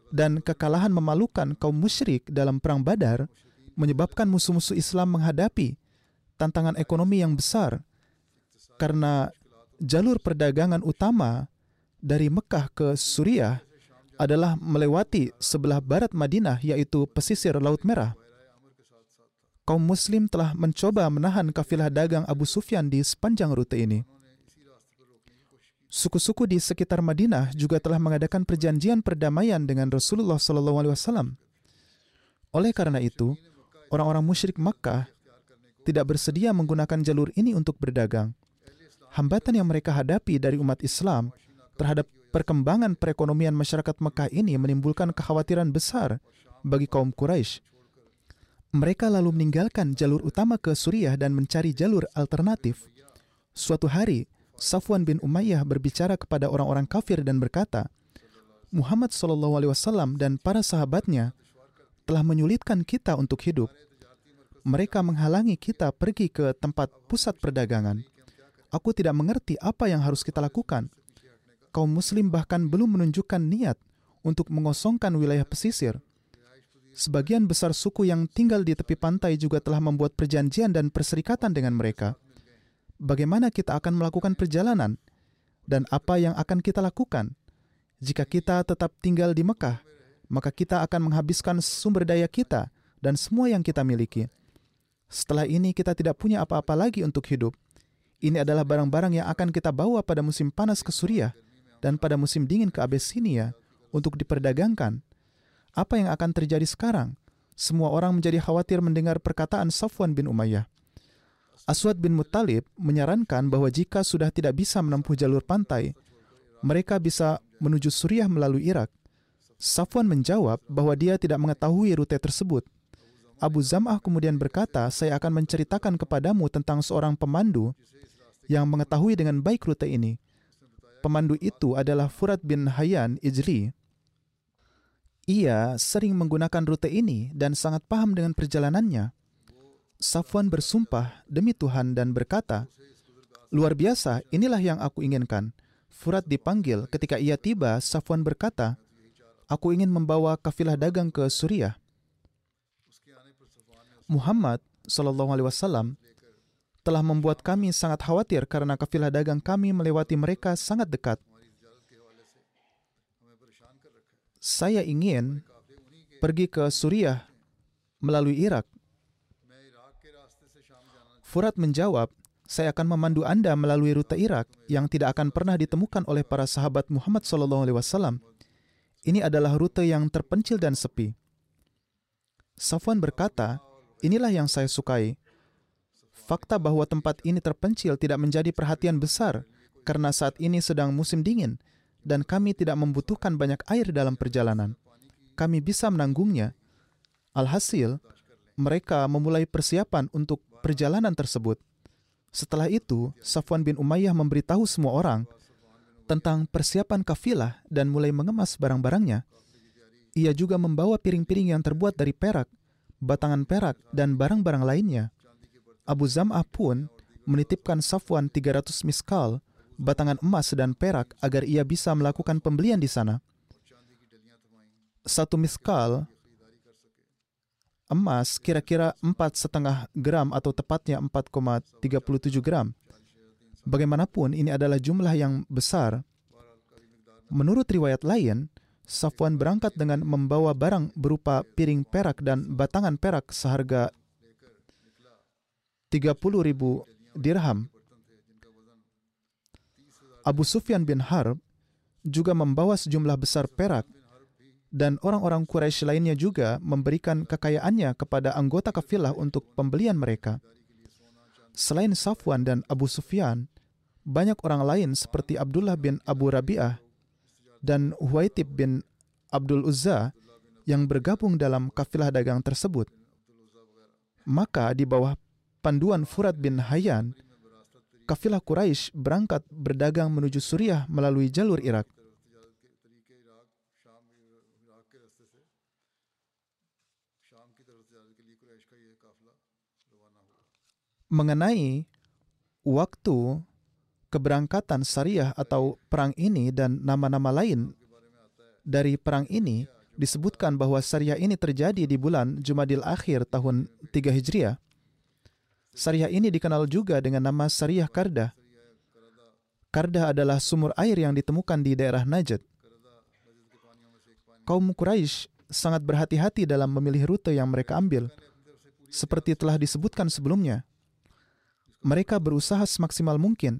dan kekalahan memalukan kaum musyrik dalam Perang Badar menyebabkan musuh-musuh Islam menghadapi tantangan ekonomi yang besar karena jalur perdagangan utama dari Mekkah ke Suriah adalah melewati sebelah barat Madinah, yaitu pesisir Laut Merah. Kaum Muslim telah mencoba menahan kafilah dagang Abu Sufyan di sepanjang rute ini. Suku-suku di sekitar Madinah juga telah mengadakan perjanjian perdamaian dengan Rasulullah SAW. Oleh karena itu, orang-orang musyrik Makkah tidak bersedia menggunakan jalur ini untuk berdagang. Hambatan yang mereka hadapi dari umat Islam terhadap perkembangan perekonomian masyarakat Makkah ini menimbulkan kekhawatiran besar bagi kaum Quraisy. Mereka lalu meninggalkan jalur utama ke Suriah dan mencari jalur alternatif. Suatu hari, Safwan bin Umayyah berbicara kepada orang-orang kafir dan berkata, Muhammad SAW dan para sahabatnya telah menyulitkan kita untuk hidup. Mereka menghalangi kita pergi ke tempat pusat perdagangan. Aku tidak mengerti apa yang harus kita lakukan. Kaum muslim bahkan belum menunjukkan niat untuk mengosongkan wilayah pesisir. Sebagian besar suku yang tinggal di tepi pantai juga telah membuat perjanjian dan perserikatan dengan mereka. Bagaimana kita akan melakukan perjalanan? Dan apa yang akan kita lakukan? Jika kita tetap tinggal di Mekah, maka kita akan menghabiskan sumber daya kita dan semua yang kita miliki. Setelah ini kita tidak punya apa-apa lagi untuk hidup. Ini adalah barang-barang yang akan kita bawa pada musim panas ke Suriah dan pada musim dingin ke Abisinia untuk diperdagangkan. Apa yang akan terjadi sekarang? Semua orang menjadi khawatir mendengar perkataan Safwan bin Umayyah. Aswad bin Muttalib menyarankan bahwa jika sudah tidak bisa menempuh jalur pantai, mereka bisa menuju Suriah melalui Irak. Safwan menjawab bahwa dia tidak mengetahui rute tersebut. Abu Zam'ah kemudian berkata, saya akan menceritakan kepadamu tentang seorang pemandu yang mengetahui dengan baik rute ini. Pemandu itu adalah Furat bin Hayyan Ijli. Ia sering menggunakan rute ini dan sangat paham dengan perjalanannya. Safwan bersumpah demi Tuhan dan berkata, luar biasa, inilah yang aku inginkan. Furat dipanggil. Ketika ia tiba, Safwan berkata, aku ingin membawa kafilah dagang ke Suriah. Muhammad SAW telah membuat kami sangat khawatir karena kafilah dagang kami melewati mereka sangat dekat. Saya ingin pergi ke Suriah melalui Irak. Furat menjawab, saya akan memandu Anda melalui rute Irak yang tidak akan pernah ditemukan oleh para sahabat Muhammad SAW. Ini adalah rute yang terpencil dan sepi. Safwan berkata, inilah yang saya sukai. Fakta bahwa tempat ini terpencil tidak menjadi perhatian besar karena saat ini sedang musim dingin, dan kami tidak membutuhkan banyak air dalam perjalanan. Kami bisa menanggungnya. Alhasil, mereka memulai persiapan untuk perjalanan tersebut. Setelah itu, Safwan bin Umayyah memberitahu semua orang tentang persiapan kafilah dan mulai mengemas barang-barangnya. Ia juga membawa piring-piring yang terbuat dari perak, batangan perak, dan barang-barang lainnya. Abu Zam'ah pun menitipkan Safwan 300 miskal, batangan emas dan perak agar ia bisa melakukan pembelian di sana. 1 miskal emas kira-kira 4,5 gram atau tepatnya 4,37 gram. Bagaimanapun, ini adalah jumlah yang besar. Menurut riwayat lain, Safwan berangkat dengan membawa barang berupa piring perak dan batangan perak seharga 30.000 dirham. Abu Sufyan bin Harb juga membawa sejumlah besar perak, dan orang-orang Quraisy lainnya juga memberikan kekayaannya kepada anggota kafilah untuk pembelian mereka. Selain Safwan dan Abu Sufyan, banyak orang lain seperti Abdullah bin Abu Rabi'ah dan Huwaitib bin Abdul Uzza yang bergabung dalam kafilah dagang tersebut. Maka di bawah panduan Furat bin Hayyan, kafilah Quraisy berangkat berdagang menuju Suriah melalui jalur Irak. Mengenai waktu keberangkatan Syariah atau perang ini dan nama-nama lain dari perang ini, disebutkan bahwa Syariah ini terjadi di bulan Jumadil Akhir tahun 3 Hijriah. Syariah ini dikenal juga dengan nama Syariah Kardah. Kardah adalah sumur air yang ditemukan di daerah Najd. Kaum Quraisy sangat berhati-hati dalam memilih rute yang mereka ambil. Seperti telah disebutkan sebelumnya, mereka berusaha semaksimal mungkin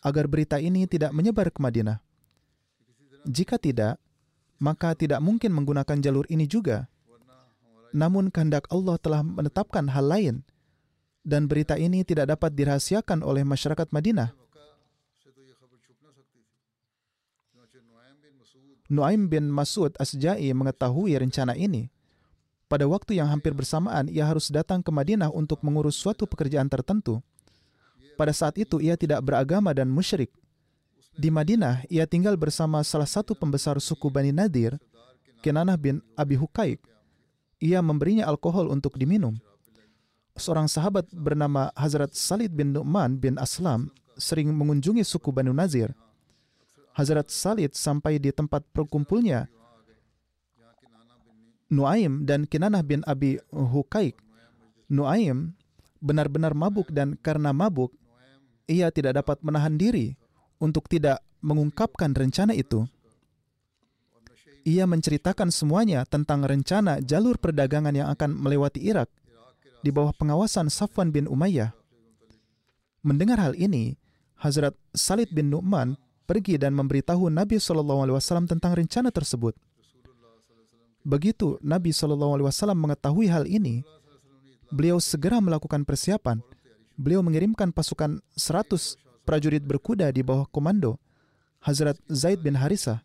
agar berita ini tidak menyebar ke Madinah. Jika tidak, maka tidak mungkin menggunakan jalur ini juga. Namun kehendak Allah telah menetapkan hal lain, dan berita ini tidak dapat dirahasiakan oleh masyarakat Madinah. Nuaim bin Mas'ud Asja'i mengetahui rencana ini. Pada waktu yang hampir bersamaan, ia harus datang ke Madinah untuk mengurus suatu pekerjaan tertentu. Pada saat itu, ia tidak beragama dan musyrik. Di Madinah, ia tinggal bersama salah satu pembesar suku Bani Nadir, Kinanah bin Abi Hukaik. Ia memberinya alkohol untuk diminum. Seorang sahabat bernama Hazrat Salid bin Nu'man bin Aslam sering mengunjungi suku Banu Nazir. Hazrat Salid sampai di tempat perkumpulnya Nuaim dan Kinanah bin Abi Hukaik. Nuaim benar-benar mabuk, dan karena mabuk, ia tidak dapat menahan diri untuk tidak mengungkapkan rencana itu. Ia menceritakan semuanya tentang rencana jalur perdagangan yang akan melewati Irak di bawah pengawasan Safwan bin Umayyah. Mendengar hal ini, Hazrat Salid bin Nu'man pergi dan memberitahu Nabi SAW tentang rencana tersebut. Begitu Nabi SAW mengetahui hal ini, beliau segera melakukan persiapan. Beliau mengirimkan pasukan 100 prajurit berkuda di bawah komando Hazrat Zaid bin Harisah.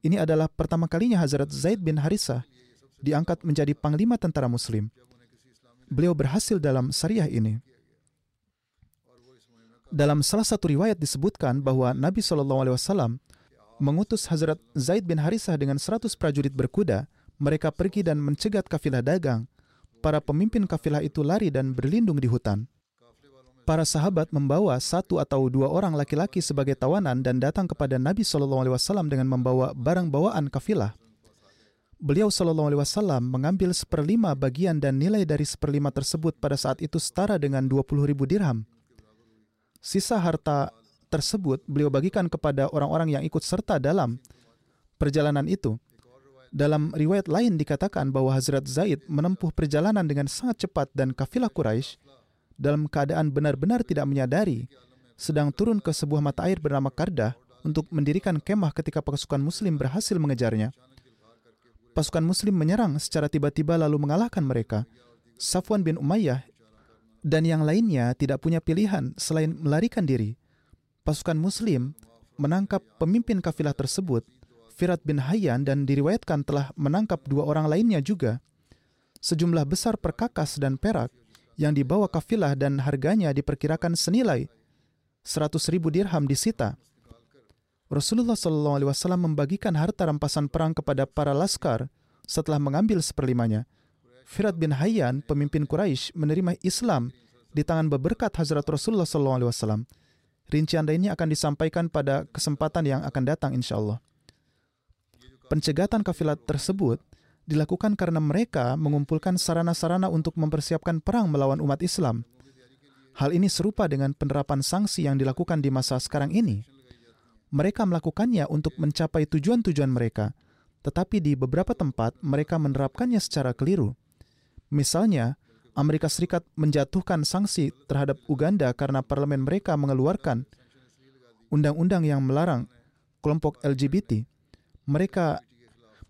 Ini adalah pertama kalinya Hazrat Zaid bin Harithah diangkat menjadi panglima tentara Muslim. Beliau berhasil dalam syariah ini. Dalam salah satu riwayat disebutkan bahwa Nabi SAW mengutus Hazrat Zaid bin Harithah dengan 100 prajurit berkuda. Mereka pergi dan mencegat kafilah dagang. Para pemimpin kafilah itu lari dan berlindung di hutan. Para sahabat membawa 1 atau 2 orang laki-laki sebagai tawanan dan datang kepada Nabi SAW dengan membawa barang bawaan kafilah. Beliau SAW mengambil 1/5 bagian dan nilai dari 1/5 tersebut pada saat itu setara dengan 20.000 dirham. Sisa harta tersebut beliau bagikan kepada orang-orang yang ikut serta dalam perjalanan itu. Dalam riwayat lain dikatakan bahwa Hazrat Zaid menempuh perjalanan dengan sangat cepat dan kafilah Quraisy dalam keadaan benar-benar tidak menyadari sedang turun ke sebuah mata air bernama Kardah untuk mendirikan kemah ketika pasukan Muslim berhasil mengejarnya. Pasukan Muslim menyerang secara tiba-tiba lalu mengalahkan mereka. Safwan bin Umayyah dan yang lainnya tidak punya pilihan selain melarikan diri. Pasukan Muslim menangkap pemimpin kafilah tersebut, Firat bin Hayyan, dan diriwayatkan telah menangkap 2 orang lainnya juga. Sejumlah besar perkakas dan perak yang dibawa kafilah dan harganya diperkirakan senilai 100.000 dirham disita. Rasulullah SAW membagikan harta rampasan perang kepada para laskar setelah mengambil 1/5-nya. Firat bin Hayyan, pemimpin Quraisy, menerima Islam di tangan berkat Hazrat Rasulullah SAW. Rincian lainnya akan disampaikan pada kesempatan yang akan datang, insya Allah. Pencegatan kafilah tersebut dilakukan karena mereka mengumpulkan sarana-sarana untuk mempersiapkan perang melawan umat Islam. Hal ini serupa dengan penerapan sanksi yang dilakukan di masa sekarang ini. Mereka melakukannya untuk mencapai tujuan-tujuan mereka, tetapi di beberapa tempat mereka menerapkannya secara keliru. Misalnya, Amerika Serikat menjatuhkan sanksi terhadap Uganda karena parlemen mereka mengeluarkan undang-undang yang melarang kelompok LGBT.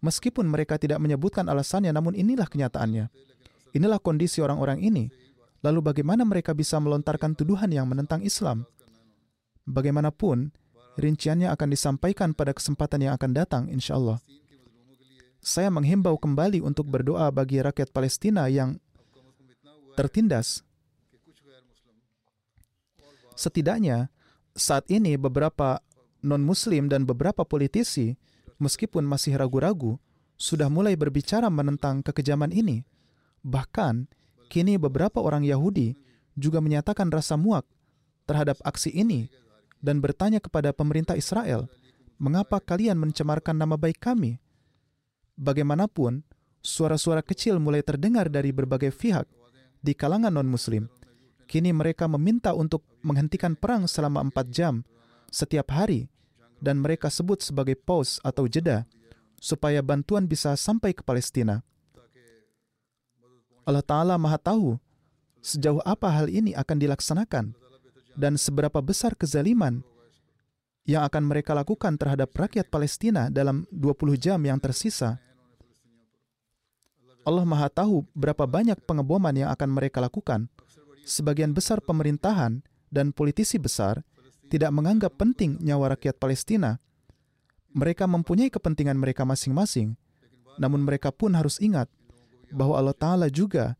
Meskipun mereka tidak menyebutkan alasannya, namun inilah kenyataannya. Inilah kondisi orang-orang ini. Lalu bagaimana mereka bisa melontarkan tuduhan yang menentang Islam? Bagaimanapun, rinciannya akan disampaikan pada kesempatan yang akan datang, insya Allah. Saya menghimbau kembali untuk berdoa bagi rakyat Palestina yang tertindas. Setidaknya, saat ini beberapa non-Muslim dan beberapa politisi, meskipun masih ragu-ragu, sudah mulai berbicara menentang kekejaman ini. Bahkan, kini beberapa orang Yahudi juga menyatakan rasa muak terhadap aksi ini dan bertanya kepada pemerintah Israel, "Mengapa kalian mencemarkan nama baik kami?" Bagaimanapun, suara-suara kecil mulai terdengar dari berbagai pihak di kalangan non-Muslim. Kini mereka meminta untuk menghentikan perang selama 4 jam setiap hari, dan mereka sebut sebagai pause atau jeda, supaya bantuan bisa sampai ke Palestina. Allah Ta'ala Maha Tahu sejauh apa hal ini akan dilaksanakan dan seberapa besar kezaliman yang akan mereka lakukan terhadap rakyat Palestina dalam 20 jam yang tersisa. Allah Maha Tahu berapa banyak pengeboman yang akan mereka lakukan. Sebagian besar pemerintahan dan politisi besar tidak menganggap penting nyawa rakyat Palestina. Mereka mempunyai kepentingan mereka masing-masing. Namun mereka pun harus ingat bahwa Allah Ta'ala juga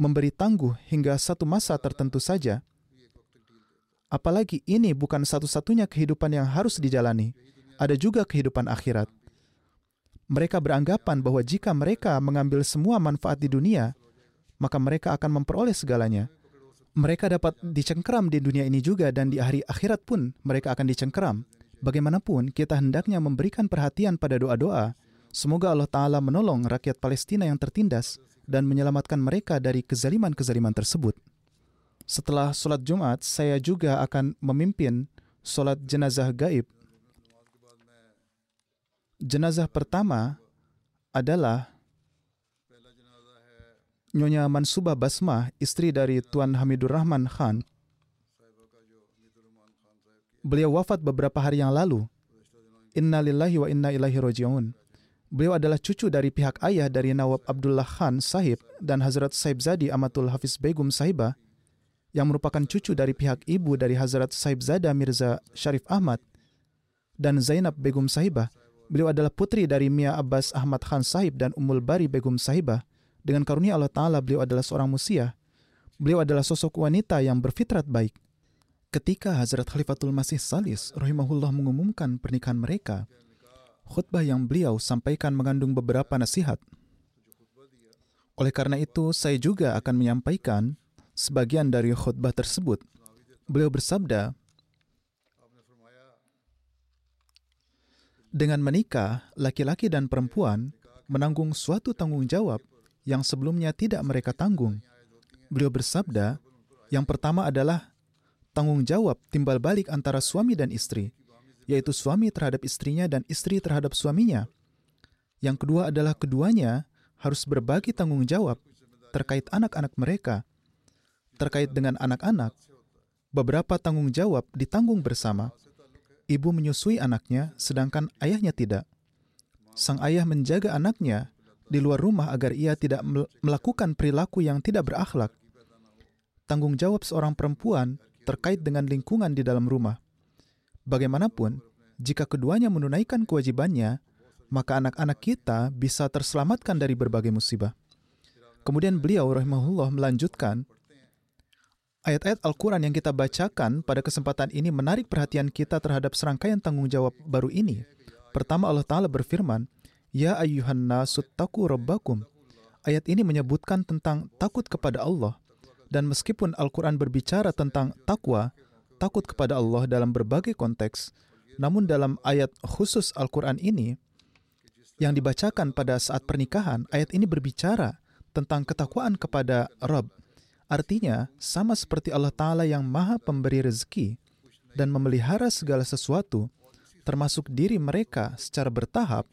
memberi tangguh hingga satu masa tertentu saja. Apalagi ini bukan satu-satunya kehidupan yang harus dijalani. Ada juga kehidupan akhirat. Mereka beranggapan bahwa jika mereka mengambil semua manfaat di dunia, maka mereka akan memperoleh segalanya. Mereka dapat dicengkeram di dunia ini juga, dan di hari akhirat pun mereka akan dicengkeram. Bagaimanapun, kita hendaknya memberikan perhatian pada doa-doa. Semoga Allah Ta'ala menolong rakyat Palestina yang tertindas dan menyelamatkan mereka dari kezaliman-kezaliman tersebut. Setelah sholat Jumat, saya juga akan memimpin sholat jenazah gaib. Jenazah pertama adalah Nyonya Mansubah Basmah, istri dari Tuan Hamidur Rahman Khan. Beliau wafat beberapa hari yang lalu. Inna lillahi wa inna ilaihi roji'un. Beliau adalah cucu dari pihak ayah dari Nawab Abdullah Khan Sahib dan Hazrat Sahibzadi Amatul Hafiz Begum Sahibah, yang merupakan cucu dari pihak ibu dari Hazrat Sahibzada Mirza Syarif Ahmad dan Zainab Begum Sahibah, Beliau adalah putri dari Mia Abbas Ahmad Khan Sahib dan Ummul Bari Begum Sahibah. Dengan karunia Allah Ta'ala, beliau adalah seorang musiah. Beliau adalah sosok wanita yang berfitrat baik. Ketika Hazrat Khalifatul-Masih Salis rahimahullah mengumumkan pernikahan mereka, khutbah yang beliau sampaikan mengandung beberapa nasihat. Oleh karena itu, saya juga akan menyampaikan sebagian dari khutbah tersebut. Beliau bersabda, dengan menikah, laki-laki dan perempuan menanggung suatu tanggung jawab yang sebelumnya tidak mereka tanggung. Beliau bersabda, yang pertama adalah tanggung jawab timbal balik antara suami dan istri, yaitu suami terhadap istrinya dan istri terhadap suaminya. Yang kedua adalah keduanya harus berbagi tanggung jawab terkait anak-anak mereka. Terkait dengan anak-anak, beberapa tanggung jawab ditanggung bersama. Ibu menyusui anaknya, sedangkan ayahnya tidak. Sang ayah menjaga anaknya di luar rumah agar ia tidak melakukan perilaku yang tidak berakhlak. Tanggung jawab seorang perempuan terkait dengan lingkungan di dalam rumah. Bagaimanapun, jika keduanya menunaikan kewajibannya, maka anak-anak kita bisa terselamatkan dari berbagai musibah. Kemudian beliau rahimahullah melanjutkan, ayat-ayat Al-Quran yang kita bacakan pada kesempatan ini menarik perhatian kita terhadap serangkaian tanggung jawab baru ini. Pertama, Allah Ta'ala berfirman, Ya ayyuhan nasu taqu rabbakum. Ayat ini menyebutkan tentang takut kepada Allah. Dan meskipun Al-Quran berbicara tentang takwa, takut kepada Allah dalam berbagai konteks, namun dalam ayat khusus Al-Quran ini, yang dibacakan pada saat pernikahan, ayat ini berbicara tentang ketakwaan kepada Rabb. Artinya, sama seperti Allah Ta'ala yang maha pemberi rezeki dan memelihara segala sesuatu, termasuk diri mereka secara bertahap,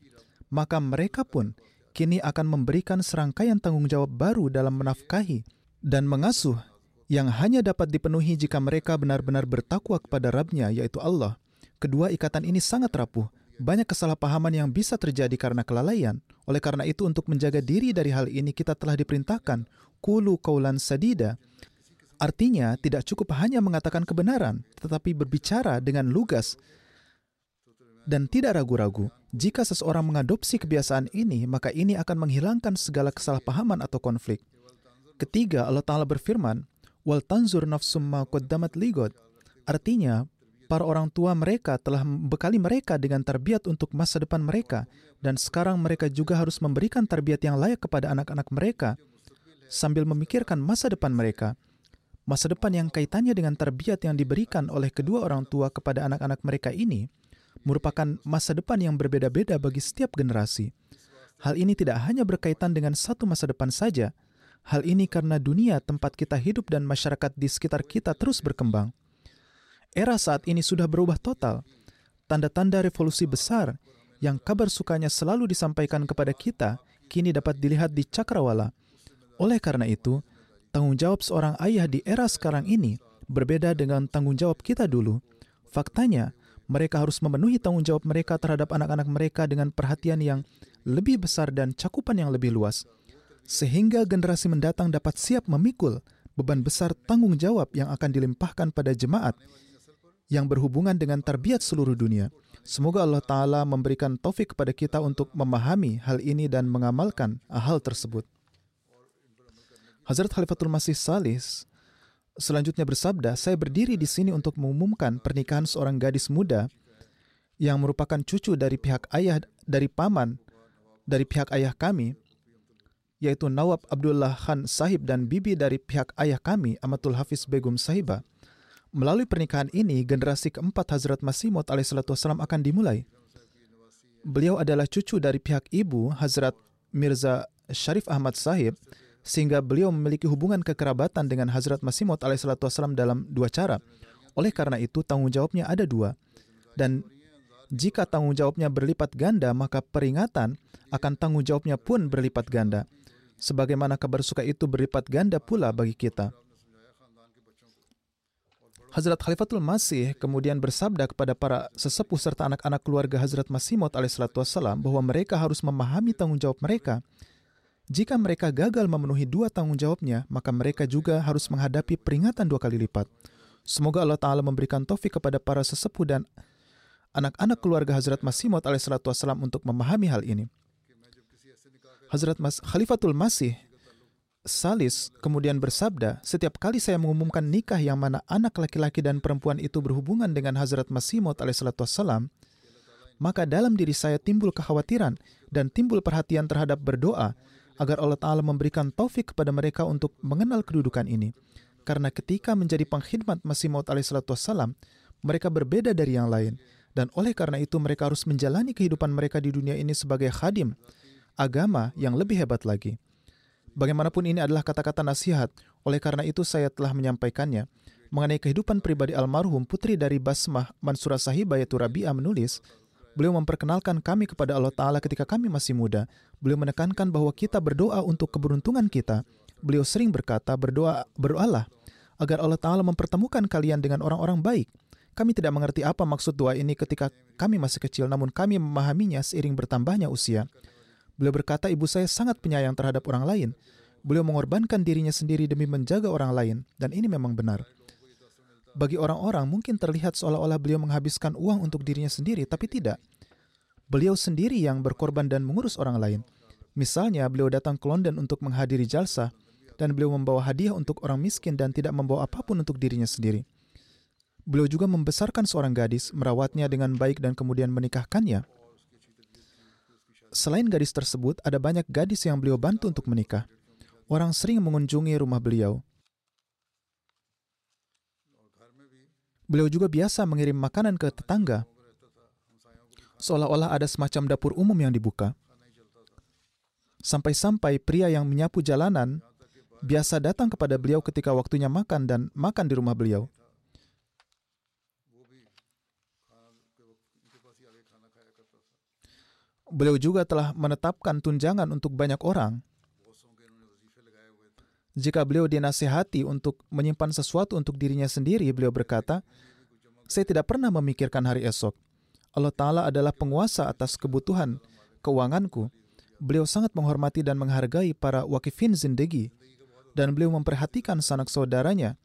maka mereka pun kini akan memberikan serangkaian tanggung jawab baru dalam menafkahi dan mengasuh yang hanya dapat dipenuhi jika mereka benar-benar bertakwa kepada Rabb-Nya, yaitu Allah. Kedua, ikatan ini sangat rapuh. Banyak kesalahpahaman yang bisa terjadi karena kelalaian. Oleh karena itu, untuk menjaga diri dari hal ini, kita telah diperintahkan Qulu qawlan sadida. Artinya, tidak cukup hanya mengatakan kebenaran, tetapi berbicara dengan lugas dan tidak ragu-ragu. Jika seseorang mengadopsi kebiasaan ini, maka ini akan menghilangkan segala kesalahpahaman atau konflik. Ketiga, Allah Ta'ala berfirman, Wal tanzur nafsum ma qaddamat ligod. Artinya, para orang tua mereka telah membekali mereka dengan tarbiyat untuk masa depan mereka, dan sekarang mereka juga harus memberikan tarbiyat yang layak kepada anak-anak mereka, sambil memikirkan masa depan mereka. Masa depan yang kaitannya dengan tarbiyat yang diberikan oleh kedua orang tua kepada anak-anak mereka ini merupakan masa depan yang berbeda-beda bagi setiap generasi. Hal ini tidak hanya berkaitan dengan satu masa depan saja. Hal ini karena dunia tempat kita hidup dan masyarakat di sekitar kita terus berkembang. Era saat ini sudah berubah total. Tanda-tanda revolusi besar yang kabar sukanya selalu disampaikan kepada kita kini dapat dilihat di cakrawala. Oleh karena itu, tanggung jawab seorang ayah di era sekarang ini berbeda dengan tanggung jawab kita dulu. Faktanya, mereka harus memenuhi tanggung jawab mereka terhadap anak-anak mereka dengan perhatian yang lebih besar dan cakupan yang lebih luas, sehingga generasi mendatang dapat siap memikul beban besar tanggung jawab yang akan dilimpahkan pada jemaat yang berhubungan dengan tarbiyat seluruh dunia. Semoga Allah Ta'ala memberikan taufik kepada kita untuk memahami hal ini dan mengamalkan hal tersebut. Hazrat Khalifatul-Masih Salis selanjutnya bersabda, saya berdiri di sini untuk mengumumkan pernikahan seorang gadis muda yang merupakan cucu dari pihak ayah, dari paman, dari pihak ayah kami, yaitu Nawab Abdullah Khan Sahib dan bibi dari pihak ayah kami, Amatul Hafiz Begum Sahibah. Melalui pernikahan ini, generasi keempat Hazrat Masih Maud alaihissalam akan dimulai. Beliau adalah cucu dari pihak ibu, Hazrat Mirza Syarif Ahmad Sahib, sehingga beliau memiliki hubungan kekerabatan dengan Hazrat Masih Maud alaihissalam dalam dua cara. Oleh karena itu, tanggung jawabnya ada dua. Dan jika tanggung jawabnya berlipat ganda, maka peringatan akan tanggung jawabnya pun berlipat ganda. Sebagaimana kabar suka itu berlipat ganda pula bagi kita. Hazrat Khalifatul-Masih kemudian bersabda kepada para sesepuh serta anak-anak keluarga Hazrat Masih Maud alaihissalam bahwa mereka harus memahami tanggung jawab mereka. Jika mereka gagal memenuhi dua tanggung jawabnya, maka mereka juga harus menghadapi peringatan dua kali lipat. Semoga Allah Ta'ala memberikan taufik kepada para sesepuh dan anak-anak keluarga Hazrat Masih Maud alaihissalatu wassalam untuk memahami hal ini. Khalifatul-Masih Salis kemudian bersabda, setiap kali saya mengumumkan nikah yang mana anak laki-laki dan perempuan itu berhubungan dengan Hazrat Masih Maud alaihissalatu wassalam, maka dalam diri saya timbul kekhawatiran dan timbul perhatian terhadap berdoa agar Allah Ta'ala memberikan taufik kepada mereka untuk mengenal kedudukan ini. Karena ketika menjadi pengkhidmat Masih Maud alaihissalatu wassalam, mereka berbeda dari yang lain. Dan oleh karena itu mereka harus menjalani kehidupan mereka di dunia ini sebagai khadim agama yang lebih hebat lagi. Bagaimanapun ini adalah kata-kata nasihat, oleh karena itu saya telah menyampaikannya. Mengenai kehidupan pribadi almarhum, putri dari Basmah Mansura Sahibah yaitu Rabi'ah menulis, beliau memperkenalkan kami kepada Allah Ta'ala ketika kami masih muda. Beliau menekankan bahwa kita berdoa untuk keberuntungan kita. Beliau sering berkata, berdoalah agar Allah Ta'ala mempertemukan kalian dengan orang-orang baik. Kami tidak mengerti apa maksud doa ini ketika kami masih kecil, namun kami memahaminya seiring bertambahnya usia. Beliau berkata, ibu saya sangat penyayang terhadap orang lain. Beliau mengorbankan dirinya sendiri demi menjaga orang lain. Dan ini memang benar. Bagi orang-orang, mungkin terlihat seolah-olah beliau menghabiskan uang untuk dirinya sendiri, tapi tidak. Beliau sendiri yang berkorban dan mengurus orang lain. Misalnya, beliau datang ke London untuk menghadiri jalsa, dan beliau membawa hadiah untuk orang miskin dan tidak membawa apapun untuk dirinya sendiri. Beliau juga membesarkan seorang gadis, merawatnya dengan baik dan kemudian menikahkannya. Selain gadis tersebut, ada banyak gadis yang beliau bantu untuk menikah. Orang sering mengunjungi rumah beliau. Beliau juga biasa mengirim makanan ke tetangga, seolah-olah ada semacam dapur umum yang dibuka. Sampai-sampai pria yang menyapu jalanan biasa datang kepada beliau ketika waktunya makan dan makan di rumah beliau. Beliau juga telah menetapkan tunjangan untuk banyak orang. Jika beliau dinasihati untuk menyimpan sesuatu untuk dirinya sendiri, beliau berkata, saya tidak pernah memikirkan hari esok. Allah Ta'ala adalah penguasa atas kebutuhan keuanganku. Beliau sangat menghormati dan menghargai para wakifin zindegi. Dan beliau memperhatikan sanak saudaranya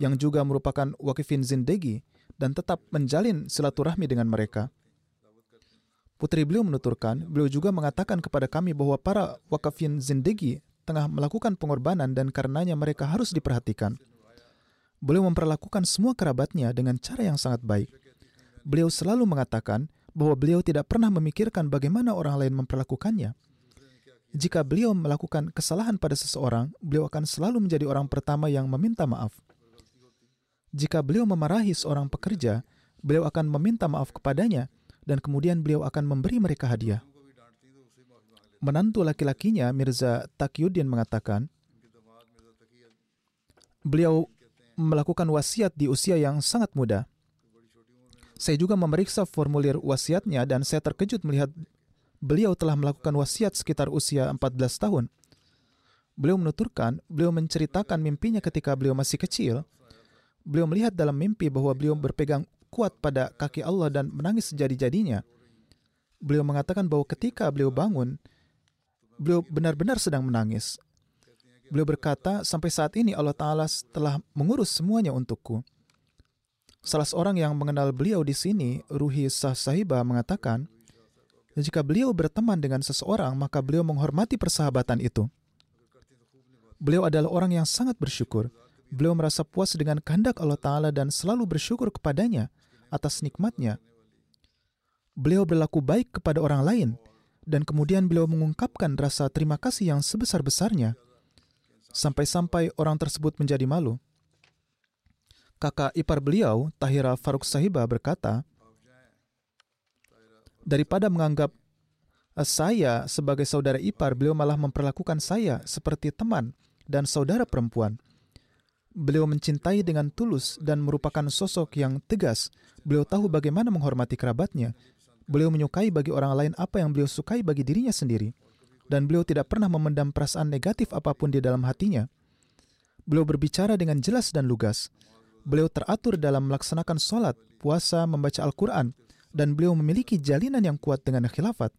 yang juga merupakan wakifin zindegi dan tetap menjalin silaturahmi dengan mereka. Putri beliau menuturkan, beliau juga mengatakan kepada kami bahwa para wakifin zindegi tengah melakukan pengorbanan dan karenanya mereka harus diperhatikan. Beliau memperlakukan semua kerabatnya dengan cara yang sangat baik. Beliau selalu mengatakan bahwa beliau tidak pernah memikirkan bagaimana orang lain memperlakukannya. Jika beliau melakukan kesalahan pada seseorang, beliau akan selalu menjadi orang pertama yang meminta maaf. Jika beliau memarahi seorang pekerja, beliau akan meminta maaf kepadanya dan kemudian beliau akan memberi mereka hadiah. Menantu laki-lakinya, Mirza Taqiyuddin, mengatakan, beliau melakukan wasiat di usia yang sangat muda. Saya juga memeriksa formulir wasiatnya dan saya terkejut melihat beliau telah melakukan wasiat sekitar usia 14 tahun. Beliau menuturkan, beliau menceritakan mimpinya ketika beliau masih kecil. Beliau melihat dalam mimpi bahwa beliau berpegang kuat pada kaki Allah dan menangis sejadi-jadinya. Beliau mengatakan bahwa ketika beliau bangun, beliau benar-benar sedang menangis. Beliau berkata, sampai saat ini Allah Ta'ala telah mengurus semuanya untukku. Salah seorang yang mengenal beliau di sini, Ruhi Shah Sahibah, mengatakan, jika beliau berteman dengan seseorang, maka beliau menghormati persahabatan itu. Beliau adalah orang yang sangat bersyukur. Beliau merasa puas dengan kehendak Allah Ta'ala dan selalu bersyukur kepadanya atas nikmatnya. Beliau berlaku baik kepada orang lain. Dan kemudian beliau mengungkapkan rasa terima kasih yang sebesar-besarnya sampai-sampai orang tersebut menjadi malu. Kakak ipar beliau, Tahira Faruk Sahibah, berkata, daripada menganggap saya sebagai saudara ipar, beliau malah memperlakukan saya seperti teman dan saudara perempuan. Beliau mencintai dengan tulus dan merupakan sosok yang tegas. Beliau tahu bagaimana menghormati kerabatnya. Beliau menyukai bagi orang lain apa yang beliau sukai bagi dirinya sendiri. Dan beliau tidak pernah memendam perasaan negatif apapun di dalam hatinya. Beliau berbicara dengan jelas dan lugas. Beliau teratur dalam melaksanakan sholat, puasa, membaca Al-Quran. Dan beliau memiliki jalinan yang kuat dengan khilafat.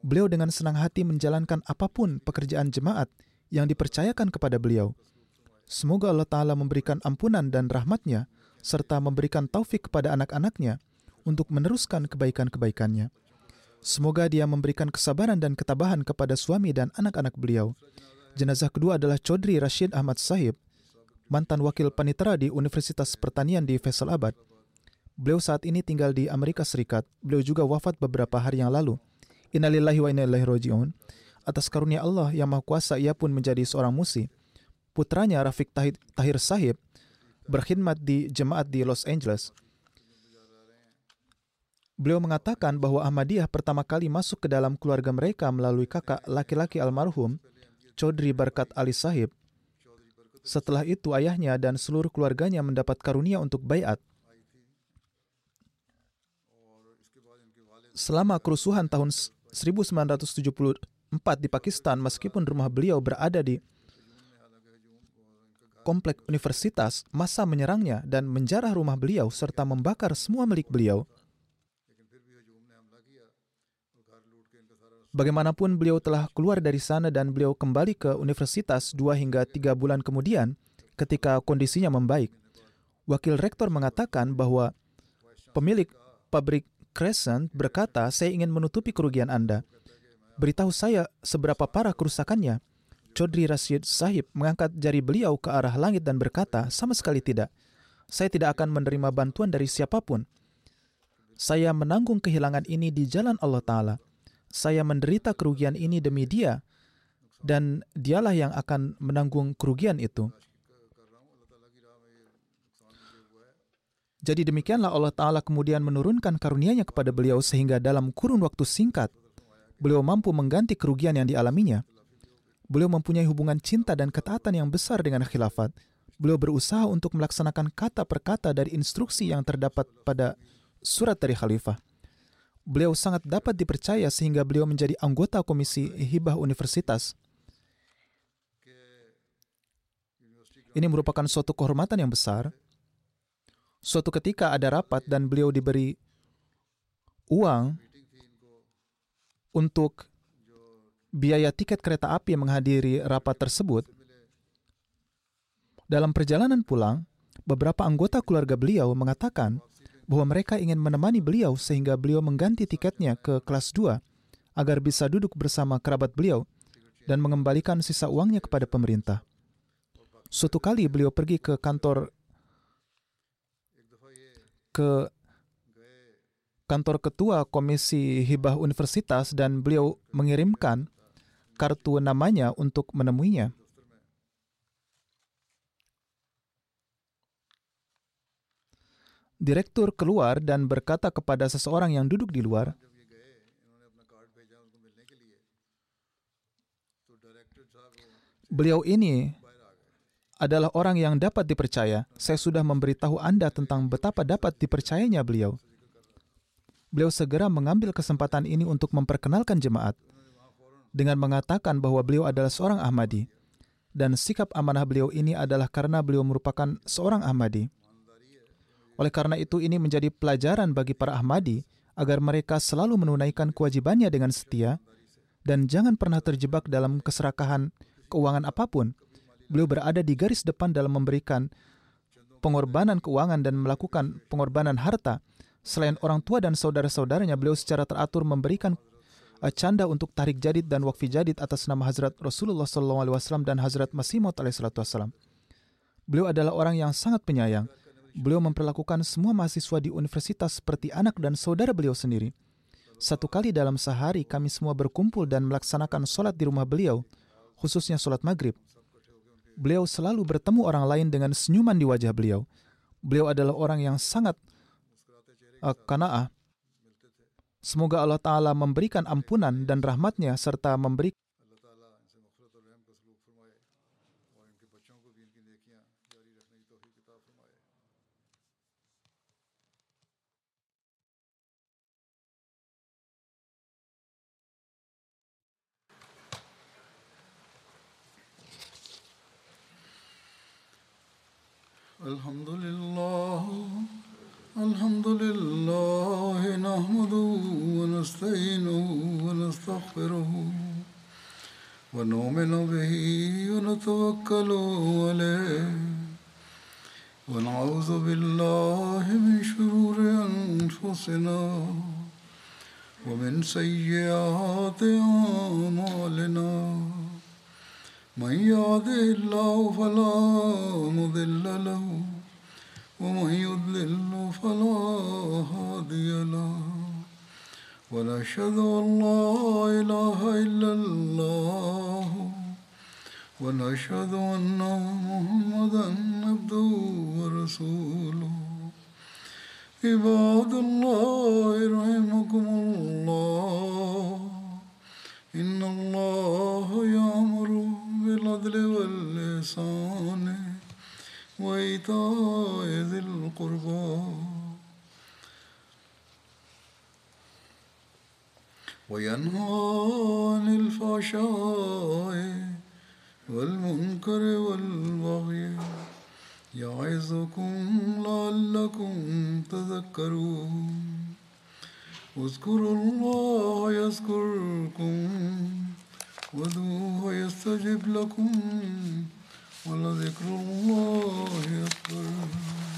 Beliau dengan senang hati menjalankan apapun pekerjaan jemaat yang dipercayakan kepada beliau. Semoga Allah Ta'ala memberikan ampunan dan rahmatnya, serta memberikan taufik kepada anak-anaknya untuk meneruskan kebaikan-kebaikannya. Semoga dia memberikan kesabaran dan ketabahan kepada suami dan anak-anak beliau. Jenazah kedua adalah Chaudhry Rashid Ahmad Sahib, mantan wakil panitera di Universitas Pertanian di Faisalabad. Beliau saat ini tinggal di Amerika Serikat. Beliau juga wafat beberapa hari yang lalu. Innalillahi wa inna ilaihi raji'un. Atas karunia Allah yang Maha Kuasa, ia pun menjadi seorang musi. Putranya Rafiq Tahir Sahib berkhidmat di jemaat di Los Angeles. Beliau mengatakan bahwa Ahmadiyah pertama kali masuk ke dalam keluarga mereka melalui kakak laki-laki almarhum, Chaudhry Barkat Ali Sahib. Setelah itu, ayahnya dan seluruh keluarganya mendapat karunia untuk baiat. Selama kerusuhan tahun 1974 di Pakistan, meskipun rumah beliau berada di komplek universitas, massa menyerangnya dan menjarah rumah beliau serta membakar semua milik beliau. Bagaimanapun, beliau telah keluar dari sana dan beliau kembali ke universitas 2 hingga 3 bulan kemudian ketika kondisinya membaik. Wakil rektor mengatakan bahwa pemilik pabrik Crescent berkata, "Saya ingin menutupi kerugian Anda. Beritahu saya seberapa parah kerusakannya." Chaudhry Rashid Sahib mengangkat jari beliau ke arah langit dan berkata, "Sama sekali tidak. Saya tidak akan menerima bantuan dari siapapun. Saya menanggung kehilangan ini di jalan Allah Ta'ala. Saya menderita kerugian ini demi dia, dan dialah yang akan menanggung kerugian itu." Jadi demikianlah Allah Ta'ala kemudian menurunkan karunia-Nya kepada beliau sehingga dalam kurun waktu singkat, beliau mampu mengganti kerugian yang dialaminya. Beliau mempunyai hubungan cinta dan ketaatan yang besar dengan khilafat. Beliau berusaha untuk melaksanakan kata per kata dari instruksi yang terdapat pada surat dari khalifah. Beliau sangat dapat dipercaya sehingga beliau menjadi anggota Komisi Hibah Universitas. Ini merupakan suatu kehormatan yang besar. Suatu ketika ada rapat dan beliau diberi uang untuk biaya tiket kereta api menghadiri rapat tersebut. Dalam perjalanan pulang, beberapa anggota keluarga beliau mengatakan bahwa mereka ingin menemani beliau sehingga beliau mengganti tiketnya ke kelas 2 agar bisa duduk bersama kerabat beliau dan mengembalikan sisa uangnya kepada pemerintah. Suatu kali beliau pergi ke kantor ketua Komisi Hibah Universitas dan beliau mengirimkan kartu namanya untuk menemuinya. Direktur keluar dan berkata kepada seseorang yang duduk di luar, "Beliau ini adalah orang yang dapat dipercaya. Saya sudah memberitahu Anda tentang betapa dapat dipercayanya beliau." Beliau segera mengambil kesempatan ini untuk memperkenalkan jemaat dengan mengatakan bahwa beliau adalah seorang Ahmadi dan sikap amanah beliau ini adalah karena beliau merupakan seorang Ahmadi. Oleh karena itu, ini menjadi pelajaran bagi para Ahmadi agar mereka selalu menunaikan kewajibannya dengan setia dan jangan pernah terjebak dalam keserakahan keuangan apapun. Beliau berada di garis depan dalam memberikan pengorbanan keuangan dan melakukan pengorbanan harta. Selain orang tua dan saudara-saudaranya, beliau secara teratur memberikan canda untuk tahrik jadid dan wakfi jadid atas nama Hazrat Rasulullah SAW dan Hazrat Masih Maud alaihissalam. Beliau adalah orang yang sangat penyayang. Beliau memperlakukan semua mahasiswa di universitas seperti anak dan saudara beliau sendiri. Satu kali dalam sehari, kami semua berkumpul dan melaksanakan sholat di rumah beliau, khususnya sholat maghrib. Beliau selalu bertemu orang lain dengan senyuman di wajah beliau. Beliau adalah orang yang sangat qanaah. Semoga Allah Ta'ala memberikan ampunan dan rahmatnya serta memberikan Alhamdulillah, alhamdulillah, nahmaduhu wa nasta'inuhu wa nastaghfiruhu wa nu'minu bihi wa natawakkalu alayhi wa na'udzu billahi min shururi anfusina أنفسنا ومن سيئات أعمالنا من يهده الله فلا مضل له ومن يضلل فلا هادي له ونشهد أن لا إله إلا الله ونشهد أن محمدا عبده ورسوله عباد الله رحمكم الله إن الله يأمر بالعدل والإحسان وإيتاء ذي القربى وينهى عن الفحشاء والمنكر والبغي يعظكم لعلكم تذكرون اذكروا الله يذكركم وادعوه يستجب لكم ولذكر الله أكبر.